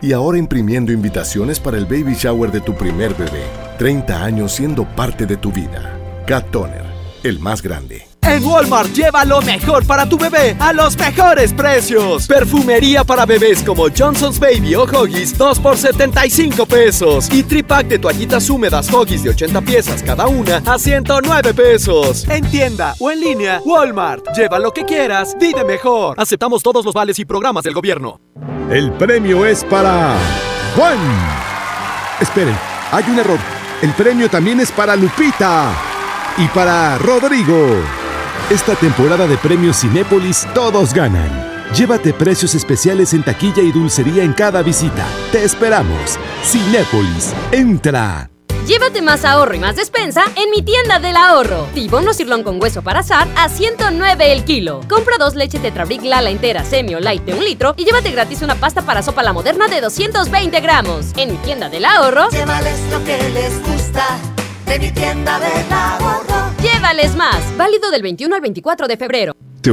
Y ahora imprimiendo invitaciones para el baby shower de tu primer bebé. treinta años siendo parte de tu vida. Cada Toner, el más grande. En Walmart lleva lo mejor para tu bebé a los mejores precios. Perfumería para bebés como Johnson's Baby o Huggies, dos por setenta y cinco pesos. Y tripack de toallitas húmedas Huggies de ochenta piezas cada una a ciento nueve pesos. En tienda o en línea, Walmart. Lleva lo que quieras, vive mejor. Aceptamos todos los vales y programas del gobierno. El premio es para... ¡Juan! Esperen, hay un error. El premio también es para Lupita. Y para Rodrigo. Esta temporada de premios Cinépolis, todos ganan. Llévate precios especiales en taquilla y dulcería en cada visita. Te esperamos. Cinépolis, entra. Llévate más ahorro y más despensa en mi tienda del ahorro. Tibono sirloin con hueso para asar a ciento nueve el kilo. Compra dos leches Tetrabric Lala entera, semi o light de un litro y llévate gratis una pasta para sopa La Moderna de doscientos veinte gramos. En mi tienda del ahorro, llévales lo que les gusta de mi tienda del ahorro. Llévales más. Válido del veintiuno al veinticuatro de febrero. ¿Te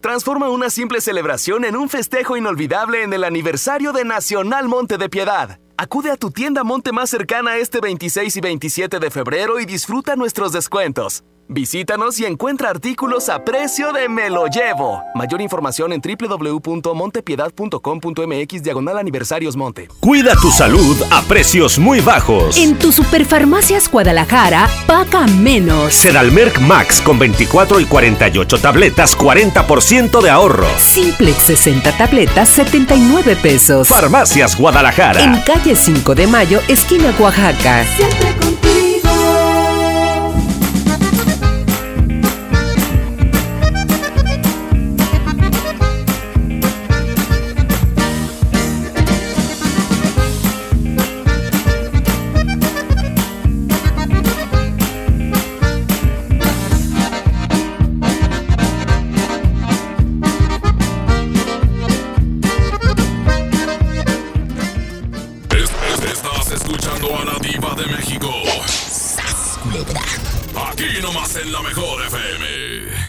Transforma una simple celebración en un festejo inolvidable en el aniversario de Nacional Monte de Piedad. Acude a tu tienda Monte más cercana este veintiséis y veintisiete de febrero y disfruta nuestros descuentos. Visítanos y encuentra artículos a precio de me lo llevo. Mayor información en doble u doble u doble u punto montepiedad punto com punto eme equis diagonal aniversarios monte. Cuida tu salud a precios muy bajos. En tu Superfarmacias Guadalajara, paga menos. Sedalmerc Max con veinticuatro y cuarenta y ocho tabletas, cuarenta por ciento de ahorro. Simplex sesenta tabletas, setenta y nueve pesos. Farmacias Guadalajara. En calle cinco de mayo, esquina Oaxaca. Siempre contigo.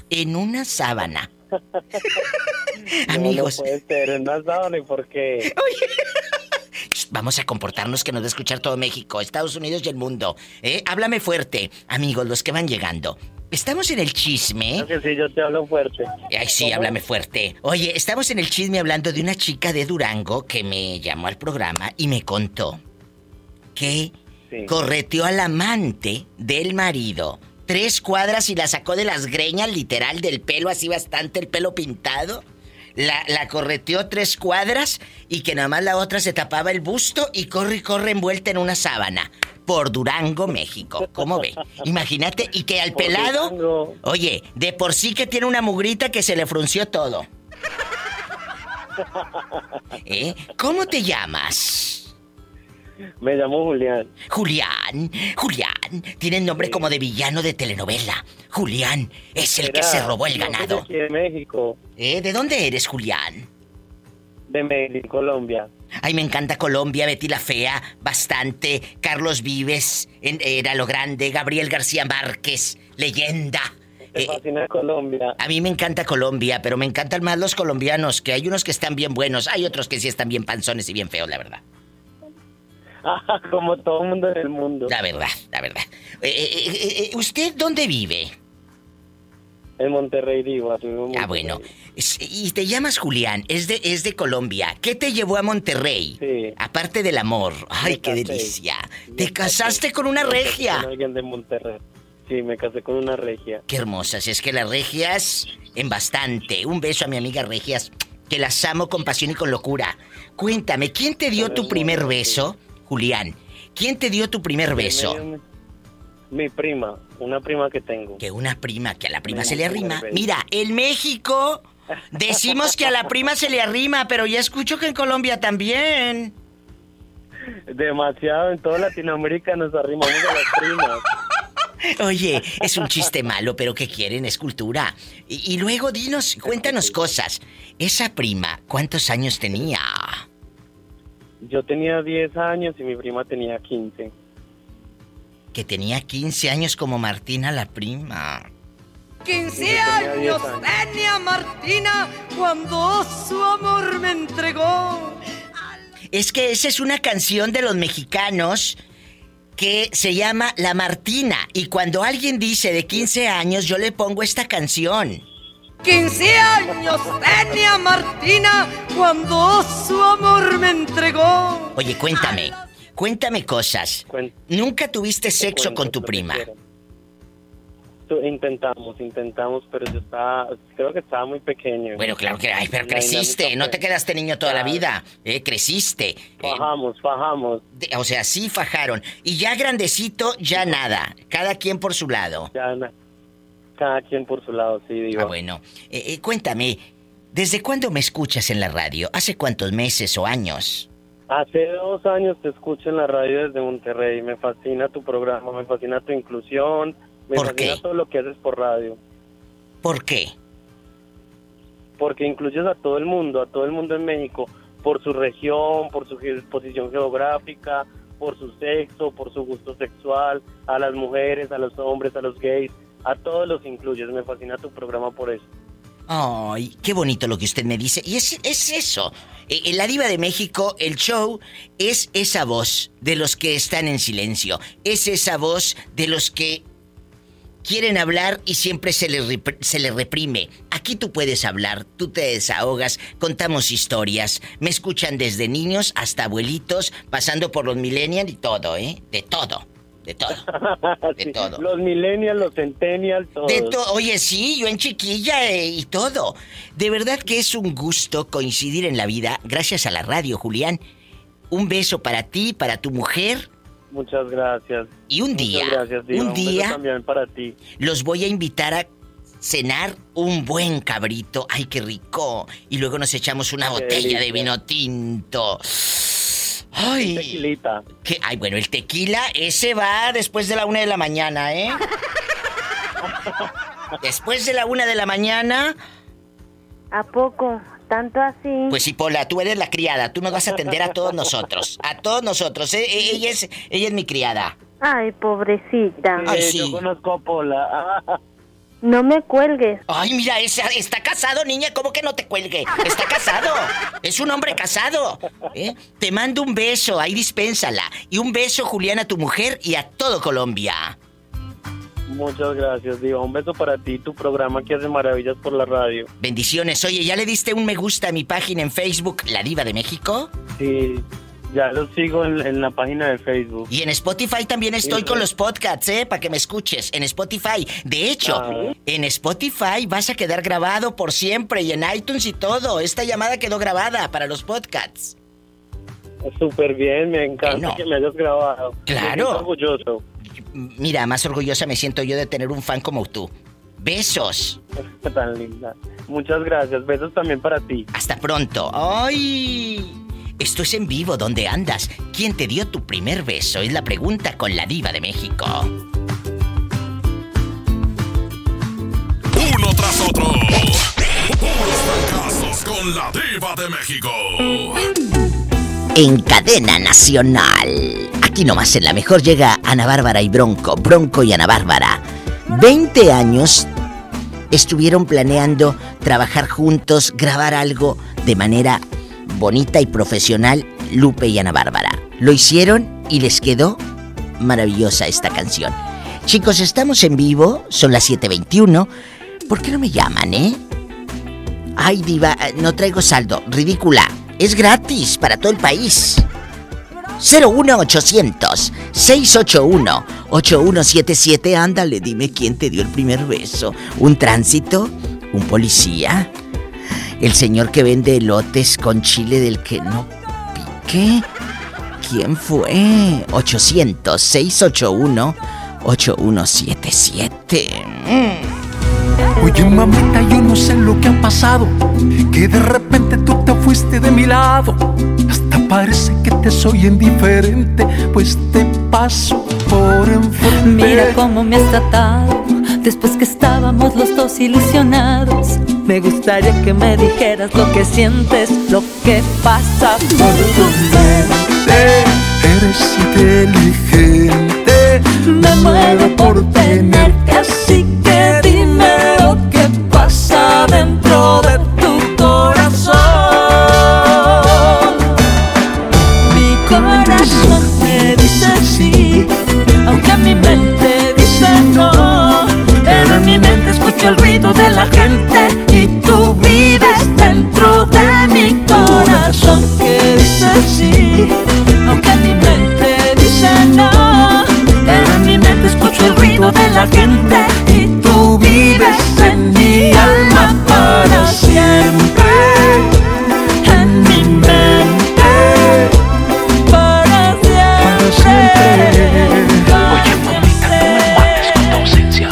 En una sábana. Amigos. No puede ser, en una sábana, ¿y por qué? Vamos a comportarnos que nos va a escuchar todo México, Estados Unidos y el mundo. ¿Eh? Háblame fuerte, amigos, los que van llegando. Estamos en el chisme. Creo que sí, yo te hablo fuerte. Ay, sí, háblame fuerte. Oye, estamos en el chisme hablando de una chica de Durango que me llamó al programa y me contó que sí. Correteó al amante del marido. Tres cuadras y la sacó de las greñas, literal, del pelo, así bastante, el pelo pintado. La, la correteó tres cuadras y que nada más la otra se tapaba el busto y corre y corre envuelta en una sábana. Por Durango, México. ¿Cómo ve? Imagínate, y que al por pelado... Durango. Oye, de por sí que tiene una mugrita que se le frunció todo. ¿Eh? ¿Cómo te llamas? Me llamó Julián. Julián, Julián. Tiene nombre sí. como de villano de telenovela. Julián es el Era, que se robó el ganado. Aquí de México. ¿Eh? ¿De dónde eres, Julián? De Medellín, Colombia. Ay, me encanta Colombia, Betty la Fea, bastante. Carlos Vives, en, era lo grande. Gabriel García Márquez, leyenda. ¿Te eh, fascina Colombia? A mí me encanta Colombia, pero me encantan más los colombianos, que hay unos que están bien buenos, hay otros que sí están bien panzones y bien feos, la verdad. Ah, como todo el mundo en el mundo. La verdad, la verdad. Eh, eh, eh, ¿Usted dónde vive? En Monterrey, digo. Ah, Monterrey. Bueno. Y te llamas Julián, es de, es de Colombia. ¿Qué te llevó a Monterrey? Sí. Aparte del amor. Ay, qué delicia. Me te casaste casé. con una regia. Con alguien de Monterrey. Sí, me casé con una regia. Qué hermosas, es que las regias en bastante. Un beso a mi amiga regias, que las amo con pasión y con locura. Cuéntame, ¿quién te dio tu primer beso, Julián? ¿Quién te dio tu primer beso? Mi prima, una prima que tengo. Que una prima, que a la prima se le arrima. Mira, en México decimos que a la prima se le arrima, pero ya escucho que en Colombia también. Demasiado, en toda Latinoamérica nos arrimamos a las primas. Oye, es un chiste malo, pero ¿qué quieren? Es cultura. Y, y luego dinos, cuéntanos cosas. Esa prima, ¿cuántos años tenía? Yo tenía diez años y mi prima tenía quince. Que tenía quince años como Martina la prima. quince años tenía Martina cuando su amor me entregó. Es que esa es una canción de los mexicanos que se llama La Martina. Y cuando alguien dice de quince años, yo le pongo esta canción. quince años tenía Martina cuando su amor me entregó. Oye, cuéntame, cuéntame cosas. Cuent- ¿Nunca tuviste sexo con tu prima? Intentamos, intentamos, pero yo estaba, creo que estaba muy pequeño. Bueno, claro que, ay, pero creciste, no te quedaste niño toda la vida, eh, creciste. Fajamos, eh, fajamos. De, o sea, sí fajaron. Y ya grandecito, ya nada, cada quien por su lado. Ya nada, cada quien por su lado, sí, digo. Ah, bueno, eh, eh, cuéntame, ¿desde cuándo me escuchas en la radio? ¿Hace cuántos meses o años? Hace dos años te escucho en la radio desde Monterrey, me fascina tu programa, me fascina tu inclusión. Me ¿Por qué? Todo lo que haces por radio. ¿Por qué? Porque incluyes a todo el mundo, a todo el mundo en México, por su región, por su ge- posición geográfica, por su sexo, por su gusto sexual, a las mujeres, a los hombres, a los gays, a todos los incluyes. Me fascina tu programa por eso. Ay, qué bonito lo que usted me dice. Y es, es eso. En La Diva de México, el show es esa voz de los que están en silencio. Es esa voz de los que quieren hablar y siempre se les, rep- se les reprime. Aquí tú puedes hablar, tú te desahogas, contamos historias. Me escuchan desde niños hasta abuelitos, pasando por los millennials y todo, ¿eh? De todo, de todo, de sí, todo. Los millennials, los centennials, todo. To- Oye, sí, yo en chiquilla eh, y todo. De verdad que es un gusto coincidir en la vida gracias a la radio, Julián. Un beso para ti, para tu mujer. Muchas gracias. Y un día, Muchas gracias, Diva. un día, un beso también para ti. Los voy a invitar a cenar un buen cabrito. Ay, qué rico. Y luego nos echamos una qué botella delicia. de vino tinto. Ay. Tequilita. ¿Qué? Ay, bueno, el tequila ese va después de la una de la mañana, ¿eh? Después de la una de la mañana. ¿A poco? Tanto así. Pues sí, Pola, tú eres la criada, tú nos vas a atender a todos nosotros, a todos nosotros. Eh, ella es, ella es mi criada. Ay, pobrecita. Ay, sí. Yo conozco a Pola. No me cuelgues. Ay, mira, es, está casado, niña, ¿cómo que no te cuelgue? Está casado, es un hombre casado. ¿Eh? Te mando un beso, ahí dispénsala. Y un beso, Julián, a tu mujer y a todo Colombia. Muchas gracias, Diva. Un beso para ti, tu programa que hace maravillas por la radio. Bendiciones. Oye, ¿ya le diste un me gusta a mi página en Facebook, La Diva de México? Sí, ya lo sigo en, en la página de Facebook. Y en Spotify también estoy sí, con sí. los podcasts, ¿eh? Para que me escuches, en Spotify. De hecho, ah. en Spotify vas a quedar grabado por siempre y en iTunes y todo. Esta llamada quedó grabada para los podcasts. Súper bien, me encanta bueno. que me hayas grabado. Claro. Me siento orgulloso. Mira, más orgullosa me siento yo de tener un fan como tú. Besos. Qué tan linda. Muchas gracias. Besos también para ti. Hasta pronto. ¡Ay! Esto es en vivo. ¿Dónde andas? ¿Quién te dio tu primer beso? Es la pregunta con La Diva de México. Uno tras otro. Puros fracasos con La Diva de México. En Cadena Nacional. Aquí nomás en la mejor llega Ana Bárbara y Bronco. Bronco y Ana Bárbara. veinte años estuvieron planeando trabajar juntos, grabar algo de manera bonita y profesional, Lupe y Ana Bárbara. Lo hicieron y les quedó maravillosa esta canción. Chicos, estamos en vivo, son las siete veintiuno. ¿Por qué no me llaman, eh? Ay, diva, no traigo saldo, ridícula. Es gratis para todo el país. cero uno ochocientos, seiscientos ochenta y uno, ochenta y uno setenta y siete. Ándale, dime quién te dio el primer beso. ¿Un tránsito? ¿Un policía? ¿El señor que vende elotes con chile del que no piqué? ¿Quién fue? ochocientos, seiscientos ochenta y uno, ochenta y uno setenta y siete. Oye, mamita, yo no sé lo que ha pasado, que de repente tú te fuiste de mi lado. Hasta parece que te soy indiferente, pues te paso por enfrente. Mira cómo me has tratado, después que estábamos los dos ilusionados. Me gustaría que me dijeras lo que sientes, lo que pasa por tu mente. Eres inteligente, me muero por tenerte, así que dime lo que pasa dentro de tu corazón. Mi corazón me dice sí, aunque a mi mente dice no. Pero en mi mente escucho el ruido de la gente y tú vives dentro de mi corazón que dice sí, aunque a mi mente dice no. Pero en mi mente escucho el ruido de la gente y tú vives en mi alma para siempre. En mi mente para siempre. Oye, mamita, no me mates con tu ausencia.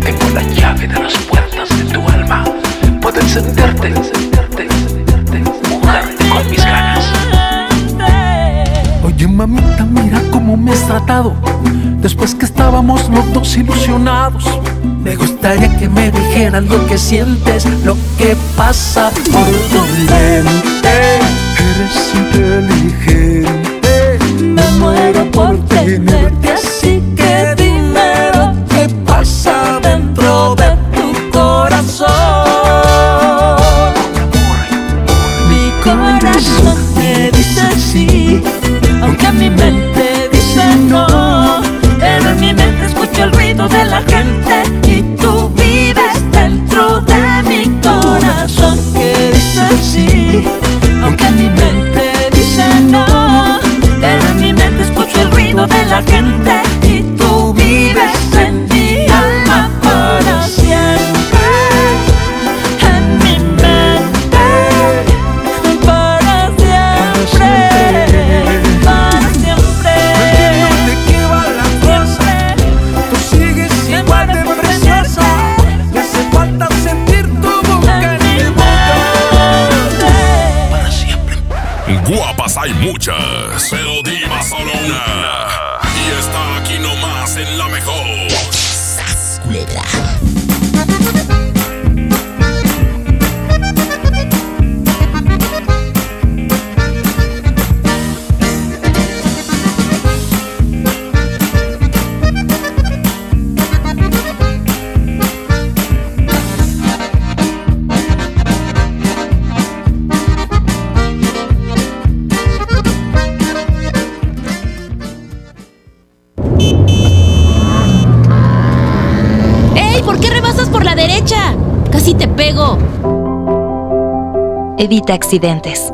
Tengo la llave de las puertas de tu alma. Puedo encenderte, mojarte con mis ganas. Oye, mamita, mira cómo me has tratado, después que estábamos los dos ilusionados. Me gustaría que me dijeran lo que sientes, lo que pasa por tu mente. Eres inteligente, me muero por tenerte, así que dime lo que pasa dentro de tu corazón. Mi corazón me dice sí, aunque a mi mente dice no. El ruido de la gente y tú vives dentro de mi corazón que dice sí, aunque mi mente dice no. Pero en mi mente escucho el ruido de la gente y tú vives en mi alma para siempre. En mi mente para siempre, para siempre. Guapas hay muchas, pero diva solo una. Y está aquí nomás en la mejor. ¡Sasculera! Evita accidentes.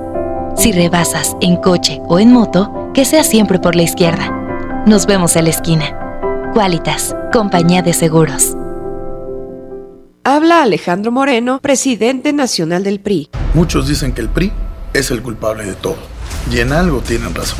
Si rebasas en coche o en moto, que sea siempre por la izquierda. Nos vemos en la esquina. Qualitas, compañía de seguros. Habla Alejandro Moreno, presidente nacional del P R I. Muchos dicen que el P R I es el culpable de todo. Y en algo tienen razón.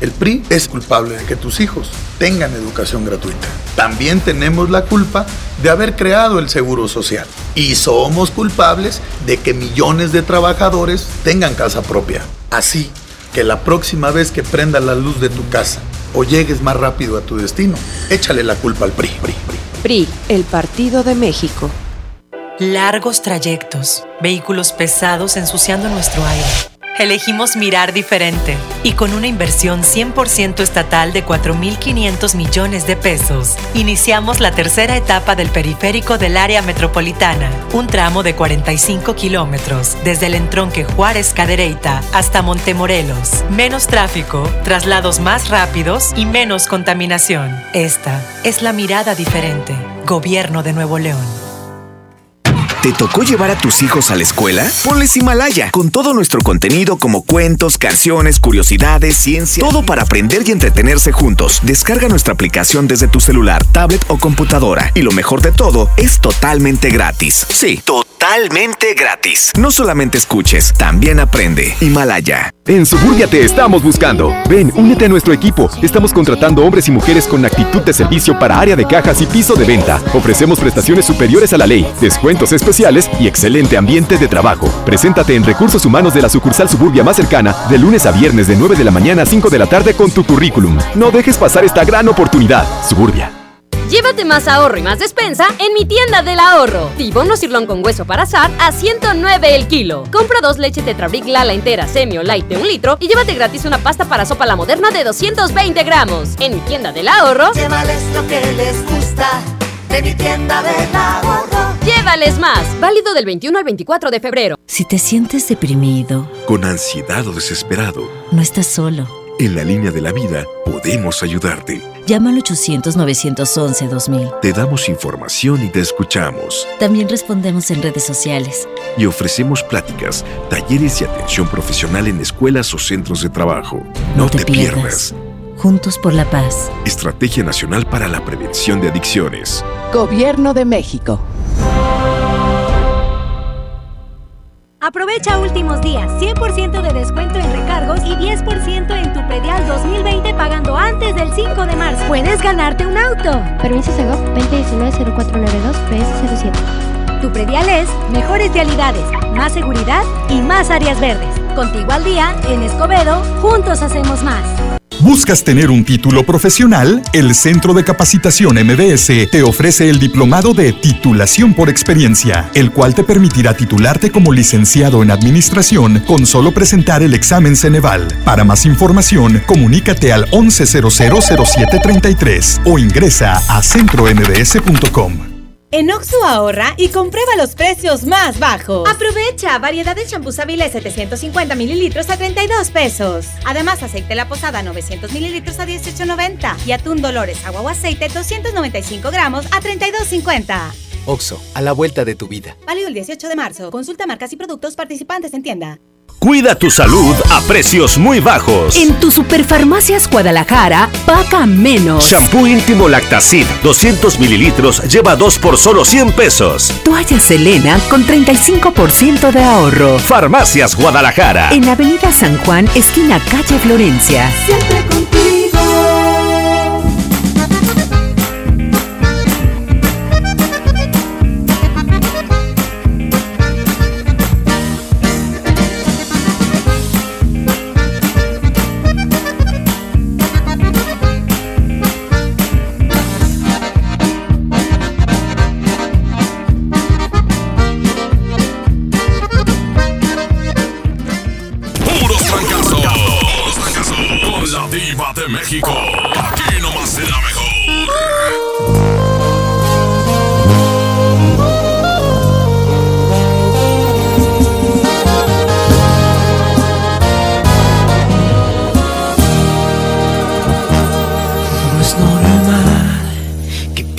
El P R I es culpable de que tus hijos tengan educación gratuita. También tenemos la culpa de haber creado el Seguro Social. Y somos culpables de que millones de trabajadores tengan casa propia. Así que la próxima vez que prenda la luz de tu casa o llegues más rápido a tu destino, échale la culpa al P R I. P R I, P R I. P R I, el Partido de México. Largos trayectos, vehículos pesados ensuciando nuestro aire. elegimos mirar diferente. Y con una inversión cien por ciento estatal de cuatro mil quinientos millones de pesos, iniciamos la tercera etapa del periférico del área metropolitana, un tramo de cuarenta y cinco kilómetros, desde el entronque Juárez-Cadereyta hasta Montemorelos. Menos tráfico, traslados más rápidos y menos contaminación. Esta es la mirada diferente. Gobierno de Nuevo León. ¿Te tocó llevar a tus hijos a la escuela? Ponles Himalaya, con todo nuestro contenido como cuentos, canciones, curiosidades, ciencia, todo para aprender y entretenerse juntos. Descarga nuestra aplicación desde tu celular, tablet o computadora. Y lo mejor de todo, es totalmente gratis. Sí, totalmente gratis. No solamente escuches, también aprende. Himalaya. En Suburbia te estamos buscando. Ven, únete a nuestro equipo. Estamos contratando hombres y mujeres con actitud de servicio para área de cajas y piso de venta. Ofrecemos prestaciones superiores a la ley, descuentos especiales y excelente ambiente de trabajo. Preséntate en Recursos Humanos de la sucursal Suburbia más cercana de lunes a viernes de nueve de la mañana a cinco de la tarde con tu currículum. No dejes pasar esta gran oportunidad. Suburbia. Llévate más ahorro y más despensa en mi tienda del ahorro. Tibón o sirlón con hueso para asar a ciento nueve el kilo. Compra dos leches Tetrabric Lala entera, semi o light de un litro y llévate gratis una pasta para sopa La Moderna de doscientos veinte gramos. En mi tienda del ahorro, llévales lo que les gusta. De mi tienda del ahorro. Llévales más. Válido del veintiuno al veinticuatro de febrero. Si te sientes deprimido, con ansiedad o desesperado, no estás solo. En la línea de la vida podemos ayudarte. Llama al ochocientos, novecientos once, dos mil. Te damos información y te escuchamos. También respondemos en redes sociales. Y ofrecemos pláticas, talleres y atención profesional en escuelas o centros de trabajo. No, no te, te pierdas. pierdas. Juntos por la paz. Estrategia Nacional para la Prevención de Adicciones. Gobierno de México. Aprovecha últimos días, cien por ciento de descuento en recargos y diez por ciento en tu predial dos mil veinte pagando antes del cinco de marzo. Puedes ganarte un auto. Permiso Segov veinte diecinueve cero cuatro nueve dos P S cero siete. Tu predial es mejores vialidades, más seguridad y más áreas verdes. Contigo al día, en Escobedo, juntos hacemos más. ¿Buscas tener un título profesional? El Centro de Capacitación M B S te ofrece el diplomado de titulación por experiencia, el cual te permitirá titularte como licenciado en administración con solo presentar el examen Ceneval. Para más información, comunícate al once cero cero cero siete treinta y tres o ingresa a centro m b s punto com. En Oxxo ahorra y comprueba los precios más bajos. Aprovecha variedad de champús Avilés setecientos cincuenta mililitros a treinta y dos pesos. Además, aceite La Posada novecientos mililitros a dieciocho noventa. Y atún Dolores agua o aceite doscientos noventa y cinco gramos a treinta y dos cincuenta. Oxxo, a la vuelta de tu vida. Válido el dieciocho de marzo. Consulta marcas y productos participantes en tienda. Cuida tu salud a precios muy bajos. En tu Superfarmacias Guadalajara, paga menos. Shampoo íntimo Lactacid, doscientos mililitros, lleva dos por solo cien pesos. Toalla Selena con treinta y cinco por ciento de ahorro. Farmacias Guadalajara. En Avenida San Juan, esquina Calle Florencia. Siempre contigo.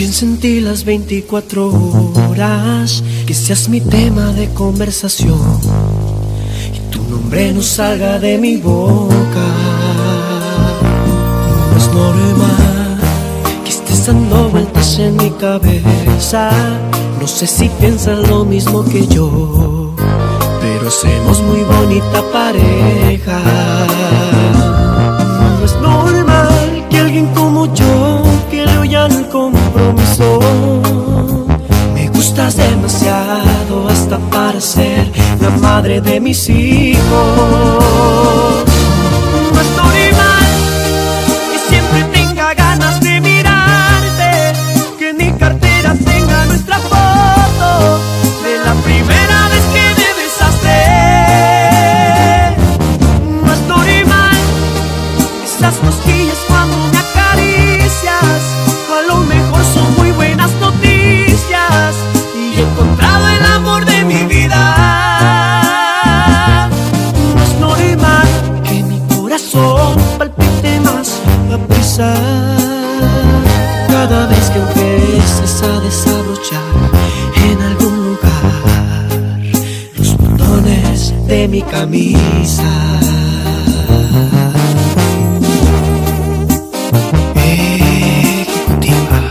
Sentí las veinticuatro horas, que seas mi tema de conversación y tu nombre no salga de mi boca. No es normal que estés dando vueltas en mi cabeza. No sé si piensas lo mismo que yo, pero hacemos muy bonita pareja. No es normal que alguien como yo ya no hay compromiso. Me gustas demasiado hasta para ser la madre de mis hijos. No es normal que siempre tenga ganas de mirarte, que ni cartera tenga nuestra foto de la primera vez que me besaste. corazón palpite más a prisa. Cada vez que empieces a desabrochar en algún lugar los botones de mi camisa, ejecutiva.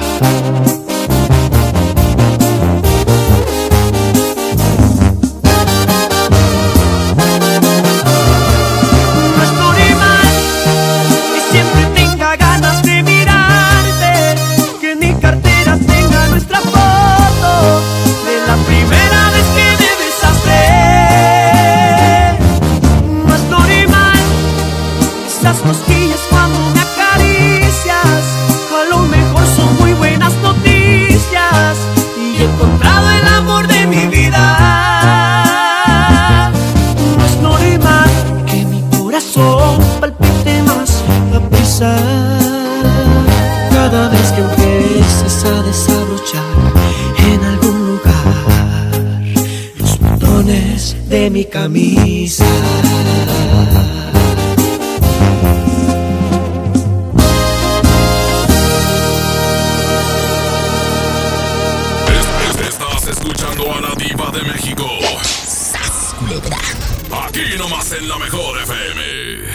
No estoy mal y siempre tenga ganas de mirarte, que en mi cartera tenga nuestra foto de la primera vez que me besaste. No estoy mal, esas cosquillas cuando me acaricias a lo mejor son muy buenas noticias, y he encontrado el amor de mi vida. No es normal que mi corazón palpite más a prisa. Cada vez que empieces a desabrochar en algún lugar los botones de mi camisa, en la mejor F M.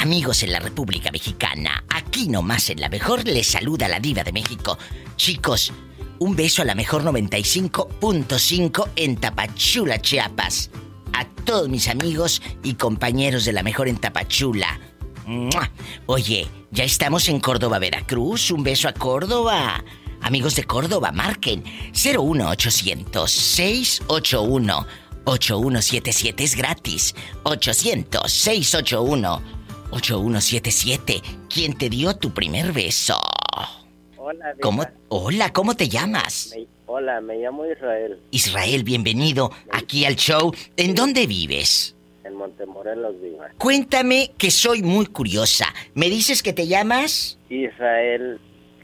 Amigos en la República Mexicana, aquí nomás en la mejor les saluda la diva de México. Chicos, un beso a la mejor noventa y cinco punto cinco en Tapachula, Chiapas. A todos mis amigos y compañeros de la mejor en Tapachula. ¡Mua! Oye, ya estamos en Córdoba, Veracruz. Un beso a Córdoba. Amigos de Córdoba, marquen cero uno ochocientos seiscientos ochenta y uno, ochenta y uno setenta y siete, es gratis. ochocientos, seiscientos ochenta y uno, ochenta y uno setenta y siete. ¿Quién te dio tu primer beso? Hola, Diana. ¿Cómo? Hola, ¿cómo te llamas? Me, hola, me llamo Israel. Israel, bienvenido me... aquí al show. ¿En sí. dónde vives? En Montemorelos, Diva. Cuéntame, que soy muy curiosa. ¿Me dices que te llamas? Israel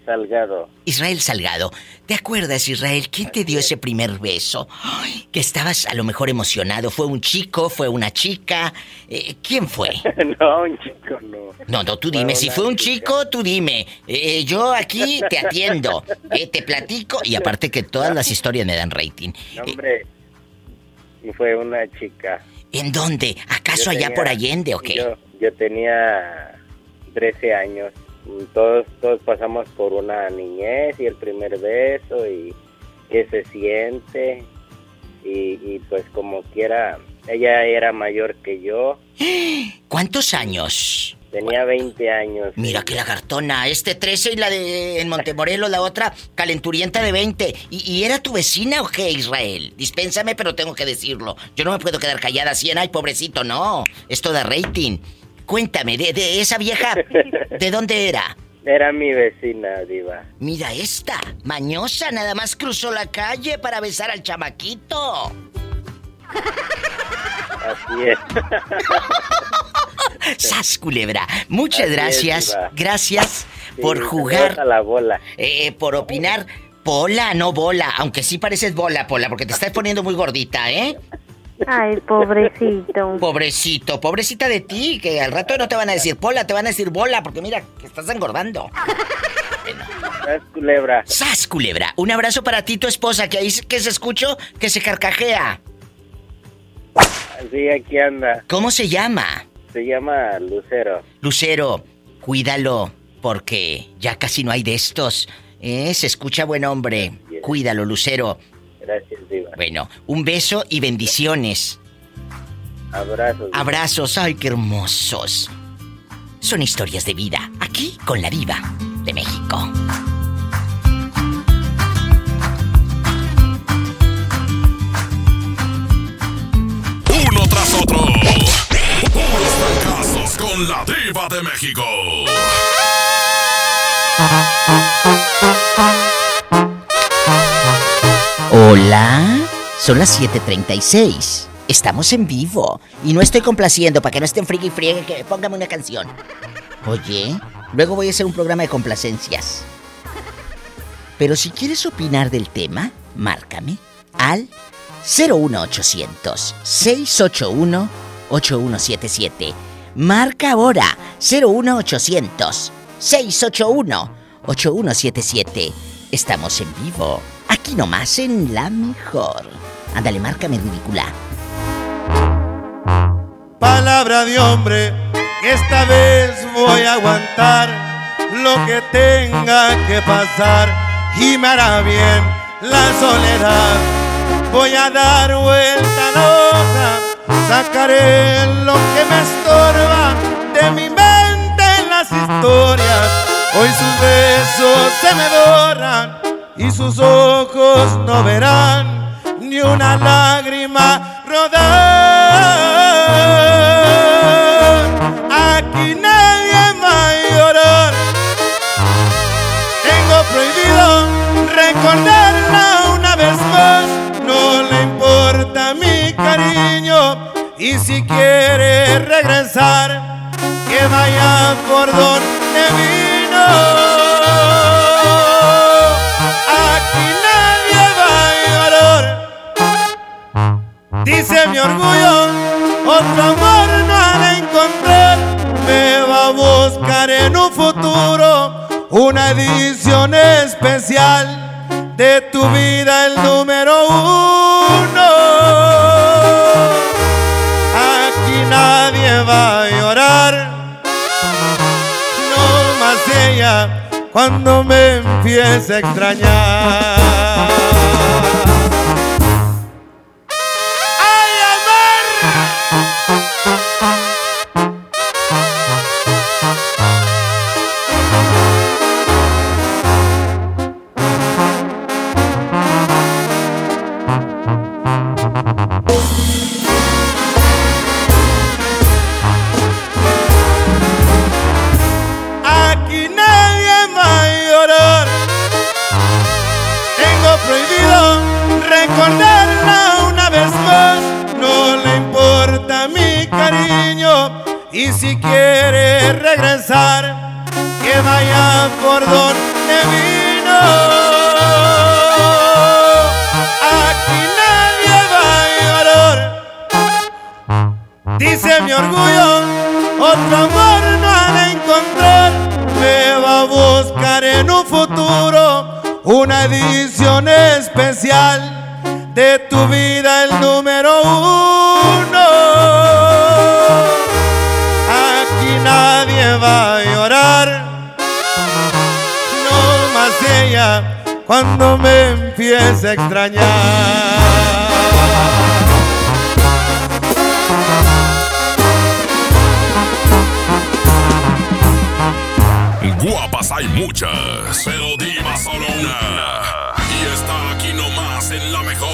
Salgado. Israel Salgado. ¿Te acuerdas, Israel? ¿Quién te dio ese primer beso? Ay, que estabas a lo mejor emocionado. ¿Fue un chico? ¿Fue una chica? Eh, ¿Quién fue? No, un chico no. No, no, tú dime. No, si fue un chica. Chico, tú dime. Eh, yo aquí te atiendo. Eh, te platico. Y aparte que todas las historias me dan rating. No, hombre. Eh, fue una chica. ¿En dónde? ¿Acaso yo allá tenía, por Allende o qué? Yo, yo tenía trece años. Todos, todos pasamos por una niñez y el primer beso y qué se siente y, y pues como quiera, ella era mayor que yo. ¿Cuántos años? Tenía veinte años. Mira qué lagartona, este trece y la de en Montemorelos, la otra calenturienta de veinte. ¿Y, y era tu vecina o qué, Israel? Dispénsame, pero tengo que decirlo. Yo no me puedo quedar callada así en, ay, pobrecito, no. Esto da rating. Cuéntame, de, de esa vieja, ¿de dónde era? Era mi vecina, Diva. Mira esta, mañosa, nada más cruzó la calle para besar al chamaquito. Así es. ¡Sas, culebra! Muchas Así gracias, es, gracias sí, por jugar. A la bola. Eh, por opinar, pola, no bola, aunque sí pareces bola, pola, porque te estás poniendo muy gordita, ¿eh? Ay, pobrecito. Pobrecito, pobrecita de ti, que al rato no te van a decir pola, te van a decir bola, porque mira, que estás engordando. Bueno. Sas, culebra. Sas, culebra. Un abrazo para ti, tu esposa, que ahí que se escuchó, que se carcajea. Sí, aquí anda. ¿Cómo se llama? Se llama Lucero. Lucero, cuídalo, porque ya casi no hay de estos. ¿Eh? Se escucha buen hombre. Yes. Cuídalo, Lucero. Gracias, Diva. Bueno, un beso y bendiciones. Abrazos. Diva. Abrazos, ay, qué hermosos. Son historias de vida, aquí con la Diva de México. Uno tras otro. Puros fracasos con la Diva de México. Hola, son las siete treinta y seis. Estamos en vivo. Y no estoy complaciendo para que no estén friki y friegue. Que póngame una canción. Oye, luego voy a hacer un programa de complacencias. Pero si quieres opinar del tema, márcame al cero uno ochocientos seiscientos ochenta y uno, ochenta y uno setenta y siete. Marca ahora cero uno ochocientos, seiscientos ochenta y uno, ochenta y uno setenta y siete. Estamos en vivo, aquí nomás en La Mejor. Ándale, márcame, ridícula. Palabra de hombre, esta vez voy a aguantar lo que tenga que pasar y me hará bien la soledad. Voy a dar vuelta loca, sacaré lo que me estorba de mi mente en las historias. Hoy sus besos se me borran y sus ojos no verán ni una lágrima rodar. Aquí nadie va a llorar. Tengo prohibido recordarla una vez más. No le importa mi cariño y si quiere regresar, que vaya por donde vive. Aquí nadie va a llorar. Dice mi orgullo, otro amor no hará encontrar. Me va a buscar en un futuro una edición especial de tu vida, el número uno. Aquí nadie va a llorar. Ella cuando me empiece a extrañar. ¡Ay, amor! Recordarla una vez más, no le importa mi cariño y si quiere regresar, que vaya por donde vino. Aquí nadie va a llorar. Dice mi orgullo, otro amor no hará encontrar. Me va a buscar en un futuro una edición especial de tu vida, el número uno. Aquí nadie va a llorar. No más ella cuando me empiece a extrañar. Guapas hay muchas, pero diva solo una. Y está aquí nomás en La Mejor.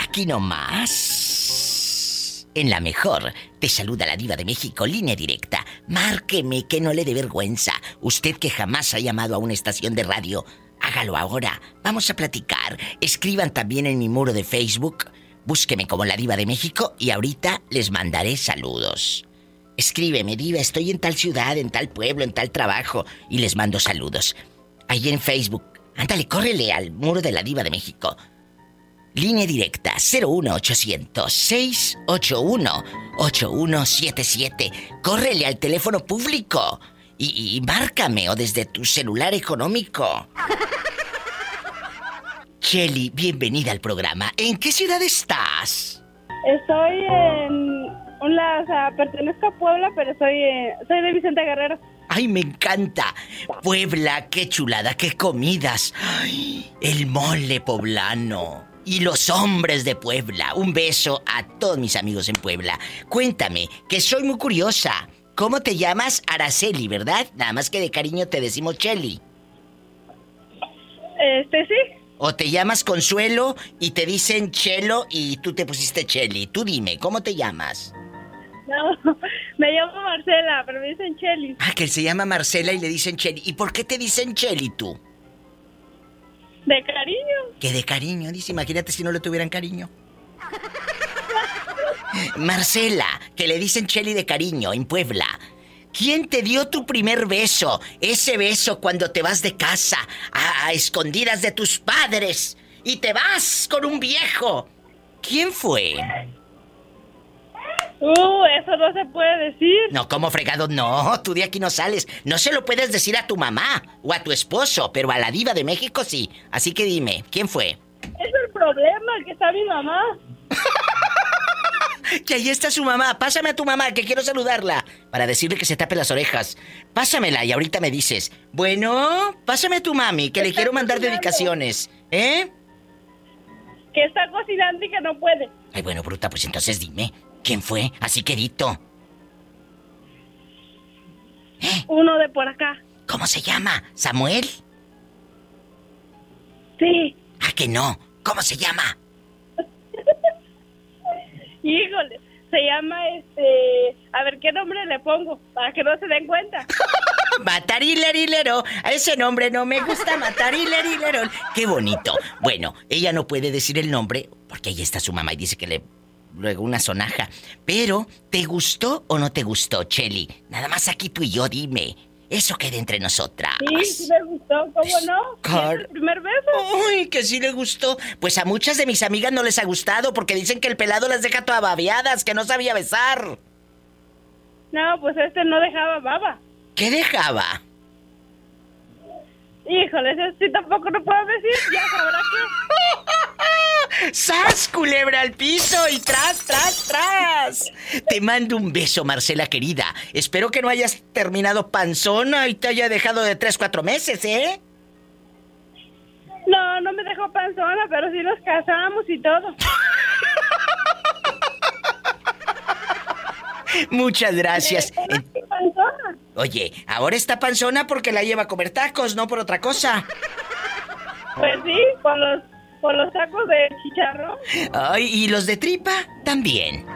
Aquí nomás en La Mejor. Te saluda la diva de México, línea directa. Márqueme, que no le dé vergüenza. Usted que jamás ha llamado a una estación de radio, hágalo ahora. Vamos a platicar. Escriban también en mi muro de Facebook. Búsqueme como la diva de México y ahorita les mandaré saludos. Escríbeme, diva, estoy en tal ciudad, en tal pueblo, en tal trabajo, y les mando saludos. Ahí en Facebook. Ándale, córrele al muro de la diva de México. Línea directa cero uno ochocientos, seiscientos ochenta y uno, ochenta y uno setenta y siete. Córrele al teléfono público y, y márcame o desde tu celular económico. Chelly, bienvenida al programa. ¿En qué ciudad estás? Estoy en una, o sea, pertenezco a Puebla, pero soy, eh, soy de Vicente Guerrero. ¡Ay, me encanta! Puebla, qué chulada, qué comidas. Ay, el mole poblano y los hombres de Puebla. Un beso a todos mis amigos en Puebla. Cuéntame, que soy muy curiosa. ¿Cómo te llamas? Araceli, ¿verdad? Nada más que de cariño te decimos Chelly. Este, sí. O te llamas Consuelo y te dicen Chelo y tú te pusiste Chelly. Tú dime, ¿cómo te llamas? No, me llamo Marcela, pero me dicen Chelly. Ah, que se llama Marcela y le dicen Chelly. ¿Y por qué te dicen Chelly tú? De cariño. Que de cariño, dice. Imagínate si no le tuvieran cariño. Marcela, que le dicen Chelly de cariño en Puebla. ¿Quién te dio tu primer beso? Ese beso cuando te vas de casa, a, a escondidas de tus padres, y te vas con un viejo. ¿Quién fue? Uh, eso no se puede decir. No, ¿cómo fregado? No, tú de aquí no sales. No se lo puedes decir a tu mamá o a tu esposo, pero a la diva de México sí. Así que dime, ¿quién fue? Es el problema, que está mi mamá. Que ahí está su mamá. Pásame a tu mamá, que quiero saludarla. Para decirle que se tape las orejas. Pásamela y ahorita me dices. Bueno, pásame a tu mami, que le quiero mandar cocinando? dedicaciones. ¿Eh? Que está cocinando y que no puede. Ay, bueno, bruta, pues entonces dime. ¿Quién fue? Así quedito. ¿Eh? Uno de por acá. ¿Cómo se llama? ¿Samuel? Sí. ¿A que no? ¿Cómo se llama? Híjole, se llama este... A ver, ¿qué nombre le pongo? Para que no se den cuenta. Matarilerilero. A ese nombre no me gusta, matarilerilero. Qué bonito. Bueno, ella no puede decir el nombre porque ahí está su mamá y dice que le... Luego una sonaja. Pero, ¿te gustó o no te gustó, Chely? Nada más aquí tú y yo, dime. Eso queda entre nosotras. Sí, sí me gustó, ¿cómo no? Car... ¿El primer beso? Uy, que sí le gustó. Pues a muchas de mis amigas no les ha gustado porque dicen que el pelado las deja todas babeadas, que no sabía besar. No, pues este no dejaba baba. ¿Qué dejaba? Híjole, eso sí tampoco lo puedo decir, ya sabrá qué. ¡Sas, culebra al piso y tras, tras, tras! Te mando un beso, Marcela querida. Espero que no hayas terminado panzona y te haya dejado de tres, cuatro meses, ¿eh? No, no me dejó panzona, pero sí nos casamos y todo. Muchas gracias. Oye, ahora está panzona porque la lleva a comer tacos, no por otra cosa. Pues sí, por los, por los tacos de chicharrón. Ay, y los de tripa también.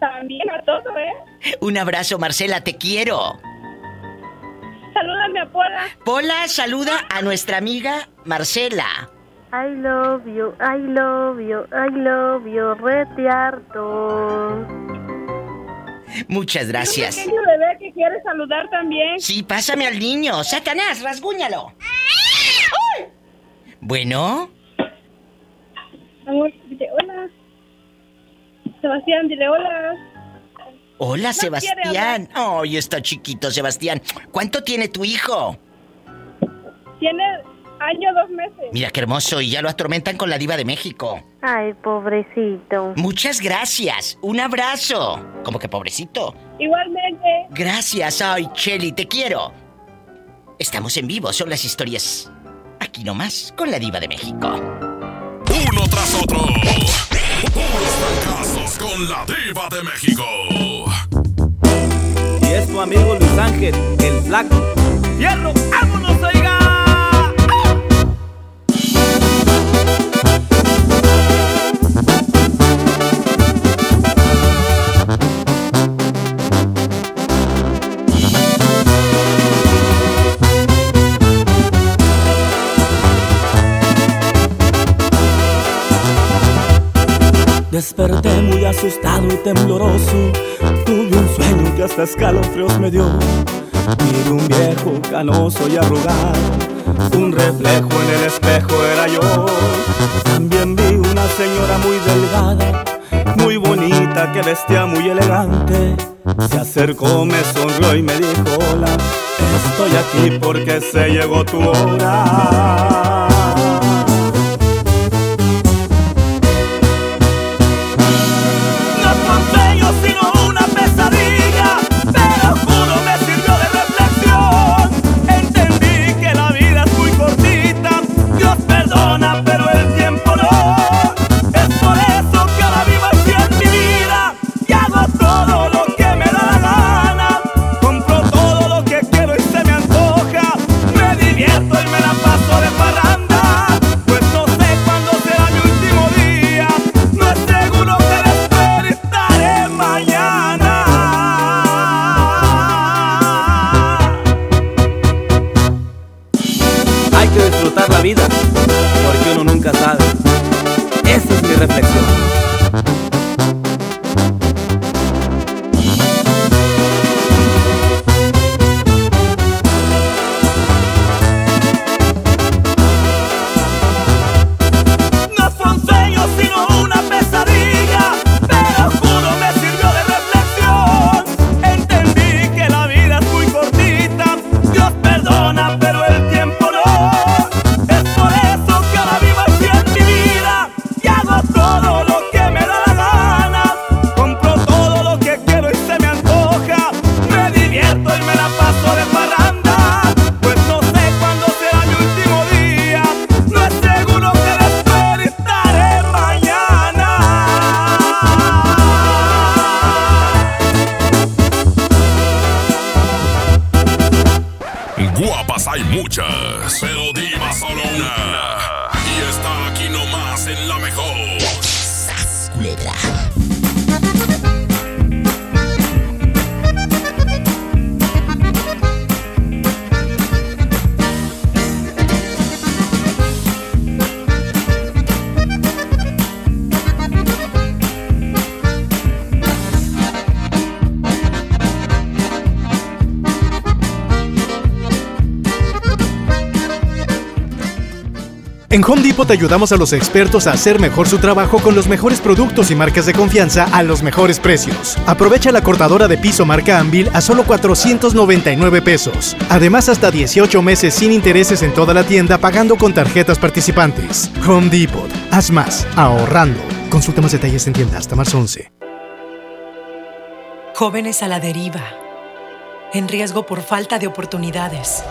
También a todo, ¿eh? Un abrazo, Marcela, te quiero. Salúdame a Pola. Pola, saluda a nuestra amiga Marcela. I love you, I love you, I love you, rete harto. Muchas gracias. Hay un pequeño bebé que quiere saludar también. Sí, pásame al niño. Satanás, rasguñalo. ¡Ay! Bueno. Amor, dile hola. Sebastián, dile hola. Hola, no Sebastián. Ay, oh, está chiquito, Sebastián. ¿Cuánto tiene tu hijo? Tiene... año, dos meses. Mira qué hermoso, y ya lo atormentan con la diva de México. Ay, pobrecito. Muchas gracias, un abrazo. ¿Cómo que pobrecito? Igualmente. Gracias, ay, Chely, te quiero. Estamos en vivo, son las historias. Aquí nomás, con la diva de México. Uno tras otro. Puros fracasos con la diva de México. Y es tu amigo Luis Ángel, el flaco. ¡Fierro, vámonos, oiga! Desperté muy asustado y tembloroso. Tuve un sueño que hasta escalofríos me dio. Vi un viejo canoso y arrugado, un reflejo en el espejo era yo. También vi una señora muy delgada, muy bonita, que vestía muy elegante. Se acercó, me sonrió y me dijo: hola, estoy aquí porque se llegó tu hora. Todo lo que quiero y se me antoja, me divierto y me la paso de parranda. muchas, pero diva solo una. Y está aquí nomás en la mejor. ¡Sas, culebra! En Home Depot te ayudamos a los expertos a hacer mejor su trabajo con los mejores productos y marcas de confianza a los mejores precios. Aprovecha la cortadora de piso marca Anvil a solo cuatrocientos noventa y nueve pesos. Además, hasta dieciocho meses sin intereses en toda la tienda pagando con tarjetas participantes. Home Depot. Haz más, ahorrando. Consulta más detalles en tienda hasta marzo once. Jóvenes a la deriva. En riesgo por falta de oportunidades.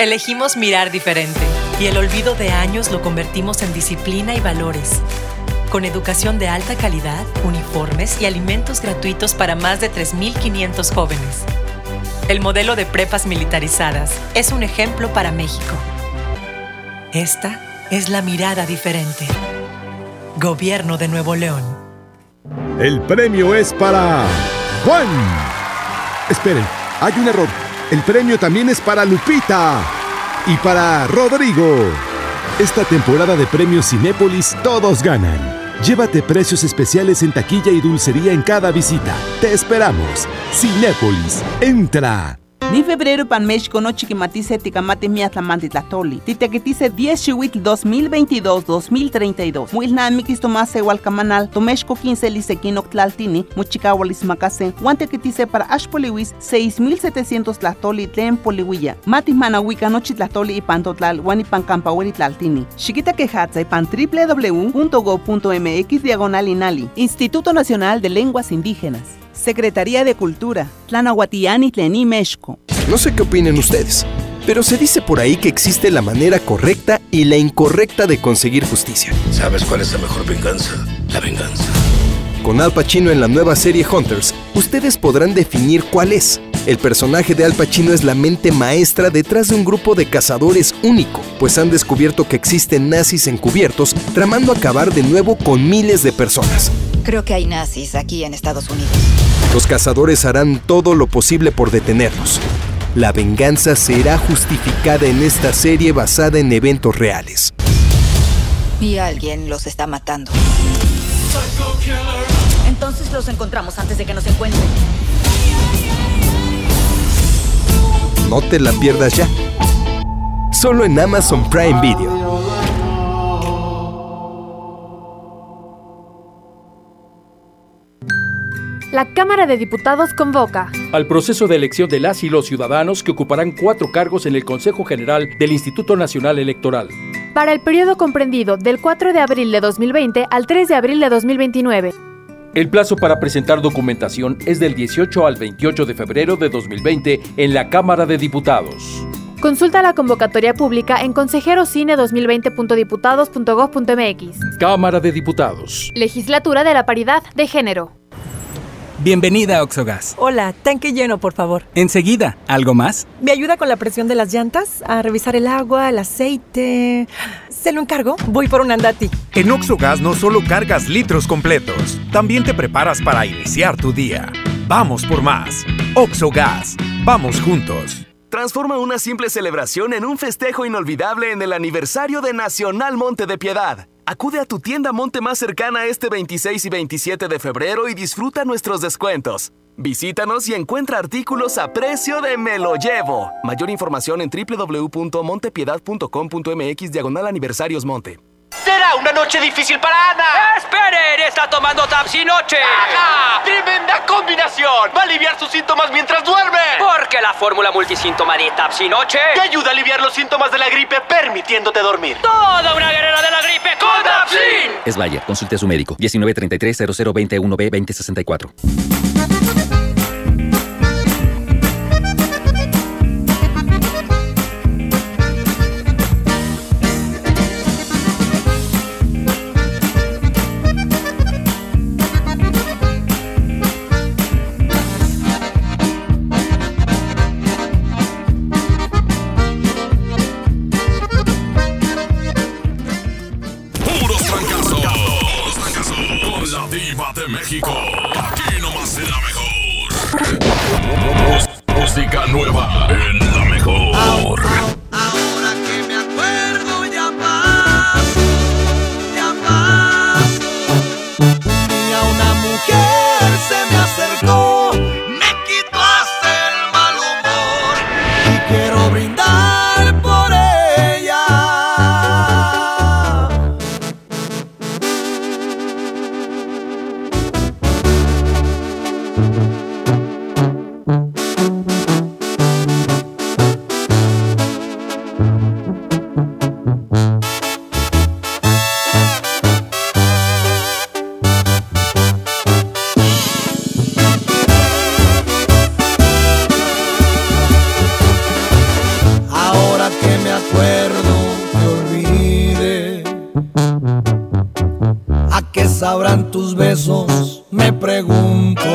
Elegimos mirar diferente. Y el olvido de años lo convertimos en disciplina y valores. Con educación de alta calidad, uniformes y alimentos gratuitos para más de tres mil quinientos jóvenes. El modelo de prepas militarizadas es un ejemplo para México. Esta es la mirada diferente. Gobierno de Nuevo León. El premio es para Juan. Esperen, hay un error. El premio también es para Lupita. Y para Rodrigo. Esta temporada de premios Cinépolis todos ganan. Llévate precios especiales en taquilla y dulcería en cada visita. Te esperamos. Cinépolis, entra. Ni febrero pan México no chiquimatice ticamate miatlamantitlatoli. Titequetice diez chihuitl dos mil veintidós dos mil treinta y dos. Muilna amikis tomase hualcamanal, tomexco quince lisequinoc tlaltini, muchicahualismacase, guantequetice para ashpoliwis seis mil setecientos tlatoli tlen polihuilla. Matis manahuica nochi tlatoli y pantotlal, guan y pancampaueri tlaltini. Chiquita quejatza y pan doble u doble u doble u punto gob punto mx diagonal inali. Instituto Nacional de Lenguas Indígenas. Secretaría de Cultura, Tlanahuatián y Tlení, México. No sé qué opinen ustedes, pero se dice por ahí que existe la manera correcta y la incorrecta de conseguir justicia. ¿Sabes cuál es la mejor venganza? La venganza. Con Al Pacino en la nueva serie Hunters, ustedes podrán definir cuál es. El personaje de Al Pacino es la mente maestra detrás de un grupo de cazadores único, pues han descubierto que existen nazis encubiertos tramando acabar de nuevo con miles de personas. Creo que hay nazis aquí en Estados Unidos. Los cazadores harán todo lo posible por detenerlos. La venganza será justificada en esta serie basada en eventos reales. Y alguien los está matando. Entonces los encontramos antes de que nos encuentren. No te la pierdas ya. Solo en Amazon Prime Video. La Cámara de Diputados convoca al proceso de elección de las y los ciudadanos que ocuparán cuatro cargos en el Consejo General del Instituto Nacional Electoral para el periodo comprendido del cuatro de abril de dos mil veinte al tres de abril de dos mil veintinueve. El plazo para presentar documentación es del dieciocho al veintiocho de febrero de dos mil veinte en la Cámara de Diputados. Consulta la convocatoria pública en consejero cine dos mil veinte punto diputados punto gob punto mx. Cámara de Diputados. Legislatura de la Paridad de Género. Bienvenida a Oxxo Gas. Hola, tanque lleno, por favor. Enseguida, ¿algo más? ¿Me ayuda con la presión de las llantas? A revisar el agua, el aceite... ¿Se lo encargo? Voy por un Andati. En Oxxo Gas no solo cargas litros completos, también te preparas para iniciar tu día. ¡Vamos por más! Oxxo Gas. ¡Vamos juntos! Transforma una simple celebración en un festejo inolvidable en el aniversario de Nacional Monte de Piedad. Acude a tu tienda Monte más cercana este veintiséis y veintisiete de febrero y disfruta nuestros descuentos. Visítanos y encuentra artículos a precio de me lo llevo. Mayor información en doble u doble u doble u punto montepiedad punto com punto mx diagonal aniversarios monte. Será una noche difícil para Ana. ¡Esperen! ¡Está tomando Tapsinoche! ¡Ana! ¡Tremenda combinación! ¡Va a aliviar sus síntomas mientras duerme! Porque la fórmula multisíntoma de Tapsinoche te ayuda a aliviar los síntomas de la gripe permitiéndote dormir. ¡Toda una guerrera de la gripe con Tapsin! Es Bayer. Consulte a su médico. diecinueve treinta y tres cero cero veintiuno b veinte sesenta y cuatro. México, aquí nomás será mejor. Música nueva en la mejor. Ahora que me acuerdo, ya paso, ya paso. Y a una mujer se me acercó, me quitó hasta el mal humor y quiero brindar por ella. Sabrán tus besos, me pregunto.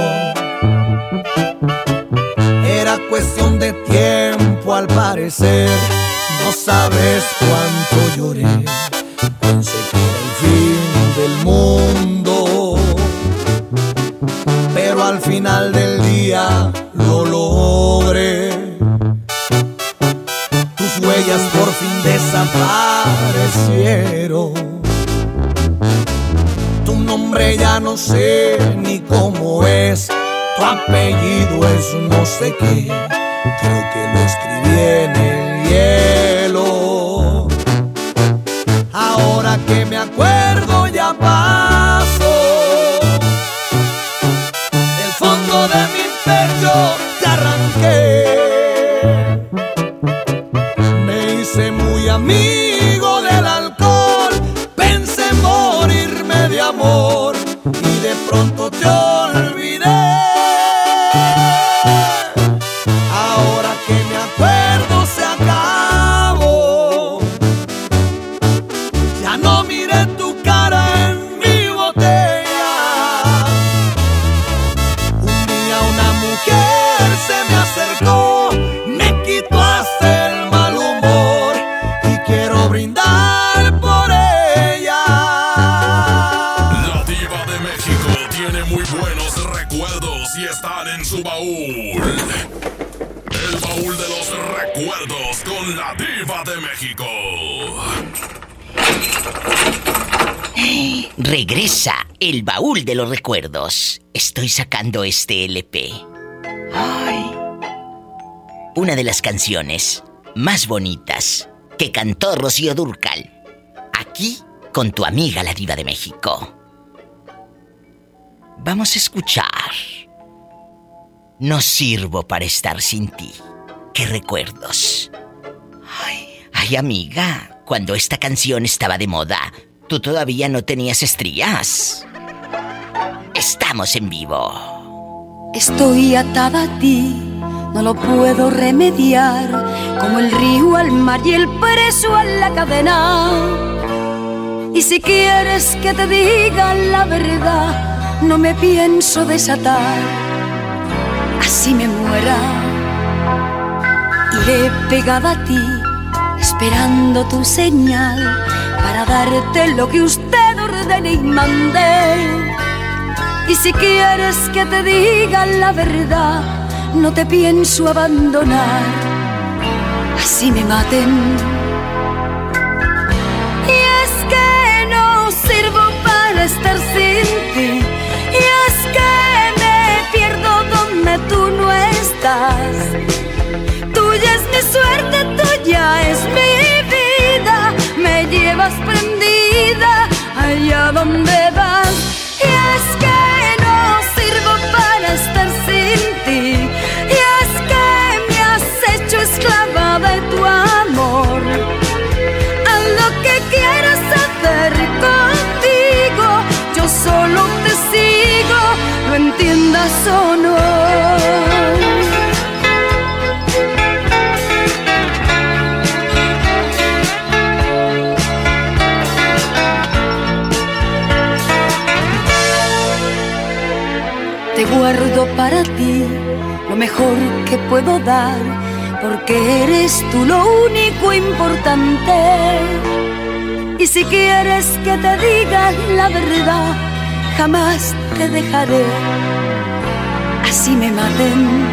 Era cuestión de tiempo al parecer. No sabes cuánto lloré. Pensé que era el fin del mundo, pero al final del día lo logré. Tus huellas por fin desaparecieron. Tu nombre ya no sé ni cómo es, tu apellido es no sé qué, creo que lo escribí en el hielo. Ahora que me acuerdo ya paso, del fondo de mi pecho te arranqué, me hice muy amigo del alcohol, pensé morir de amor y de pronto te olvidé. Ahora que me acuerdo se acabó, ya no miré tu cara en mi botella. Un día una mujer se me acercó, me quitó hasta el mal humor y quiero brindar por él. Y están en su baúl, el baúl de los recuerdos con la diva de México. Regresa el baúl de los recuerdos. Estoy sacando este L P. Ay. Una de las canciones más bonitas que cantó Rocío Dúrcal, aquí con tu amiga la diva de México. Vamos a escuchar No sirvo para estar sin ti. ¡Qué recuerdos! Ay, ay, amiga, cuando esta canción estaba de moda, tú todavía no tenías estrías. Estamos en vivo. Estoy atada a ti, no lo puedo remediar, como el río al mar y el preso a la cadena. Y si quieres que te diga la verdad, no me pienso desatar. Si me muera, iré pegada a ti, esperando tu señal para darte lo que usted ordene y mande. Y si quieres que te diga la verdad, no te pienso abandonar, así me maten. Y es que no sirvo para estar sin ti, y es que me pierdo donde tú no estás. Tuya es mi suerte, tuya es mi vida, me llevas prendida allá donde vas. Y es que no sirvo para estar sin ti, y es que me has hecho esclava de tu amor. Haz lo que quieras hacer contigo, yo solo te sigo, lo entiendas o no. Te guardo para ti lo mejor que puedo dar, porque eres tú lo único importante. Y si quieres que te diga la verdad, jamás te dejaré. Así me maten,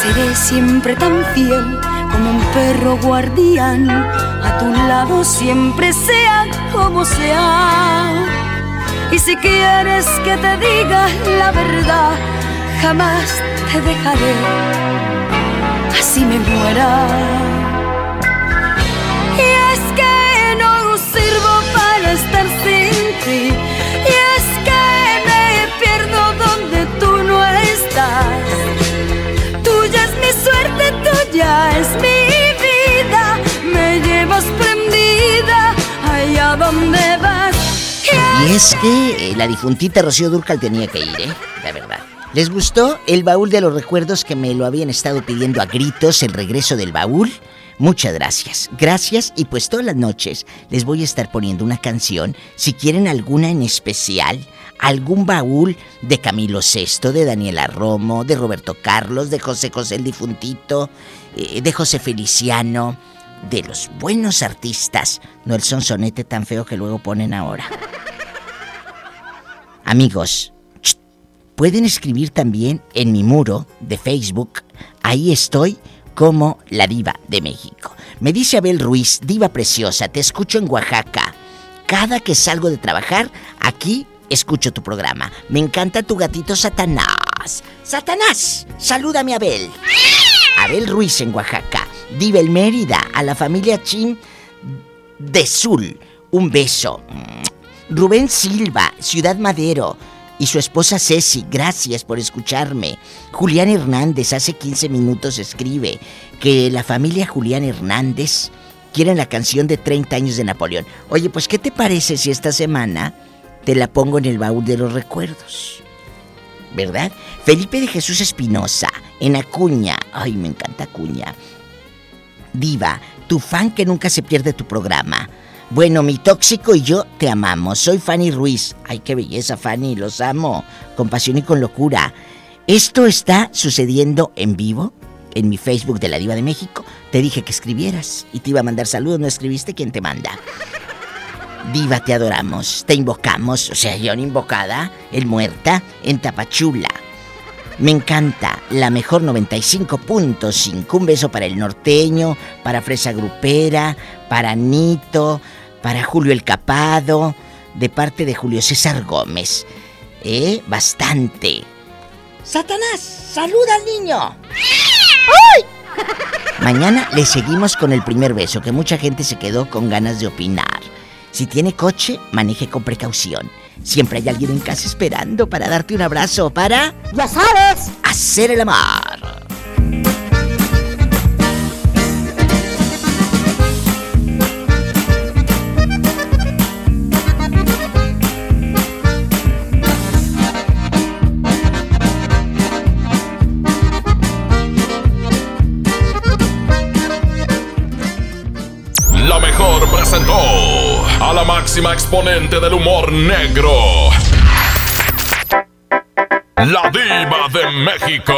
seré siempre tan fiel como un perro guardián. A tu lado siempre, sea como sea. Y si quieres que te diga la verdad, jamás te dejaré. Así me muera. Y es que no sirvo para estar sin ti. Y es que me pierdo donde tú no estás. Tuya es mi suerte, tuya es mi vida. Me llevas prendida allá donde vas. Y es que eh, la difuntita Rocío Dúrcal tenía que ir, ¿eh? La verdad. ¿Les gustó el baúl de los recuerdos que me lo habían estado pidiendo a gritos, el regreso del baúl? Muchas gracias. Gracias, y pues todas las noches les voy a estar poniendo una canción. Si quieren alguna en especial, algún baúl de Camilo sexto, de Daniela Romo, de Roberto Carlos, de José José el difuntito, eh, de José Feliciano, de los buenos artistas, no el sonsonete tan feo que luego ponen ahora. Amigos, pueden escribir también en mi muro de Facebook. Ahí estoy como la Diva de México. Me dice Abel Ruiz: Diva preciosa, te escucho en Oaxaca. Cada que salgo de trabajar, aquí escucho tu programa. Me encanta tu gatito Satanás. Satanás, salúdame a Abel. Abel Ruiz en Oaxaca. Diva el Mérida, a la familia Chin de Sul, un beso. Rubén Silva, Ciudad Madero, y su esposa Ceci, gracias por escucharme. Julián Hernández, hace quince minutos escribe que la familia Julián Hernández quieren la canción de treinta años de Napoleón. Oye, pues, ¿qué te parece si esta semana te la pongo en el baúl de los recuerdos? ¿Verdad? Felipe de Jesús Espinosa, en Acuña. Ay, me encanta Acuña. Diva, tu fan que nunca se pierde tu programa. Bueno, mi tóxico y yo te amamos. Soy Fanny Ruiz. Ay, qué belleza, Fanny, los amo. Con pasión y con locura. Esto está sucediendo en vivo en mi Facebook de La Diva de México. Te dije que escribieras y te iba a mandar saludos. No escribiste, ¿quién te manda? Diva, te adoramos, te invocamos. O sea, yo, una invocada, el muerta, en Tapachula. Me encanta, la mejor noventa y cinco punto cinco. Un beso para el norteño, para Fresa Grupera, para Nito, para Julio el Capado, de parte de Julio César Gómez. ¿Eh? Bastante. ¡Satanás, saluda al niño! ¡Ay! Mañana le seguimos con el primer beso, que mucha gente se quedó con ganas de opinar. Si tiene coche, maneje con precaución. Siempre hay alguien en casa esperando para darte un abrazo, para... ¡Ya sabes! ¡Hacer el amor! La mejor presentó a la máxima exponente del humor negro, la Diva de México.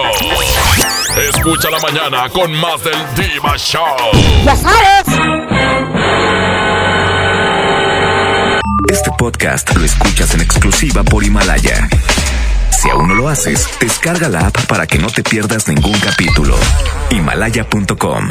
Escucha la mañana con más del Diva Show. ¡Ya sabes! Este podcast lo escuchas en exclusiva por Himalaya. Si aún no lo haces, descarga la app para que no te pierdas ningún capítulo. Himalaya punto com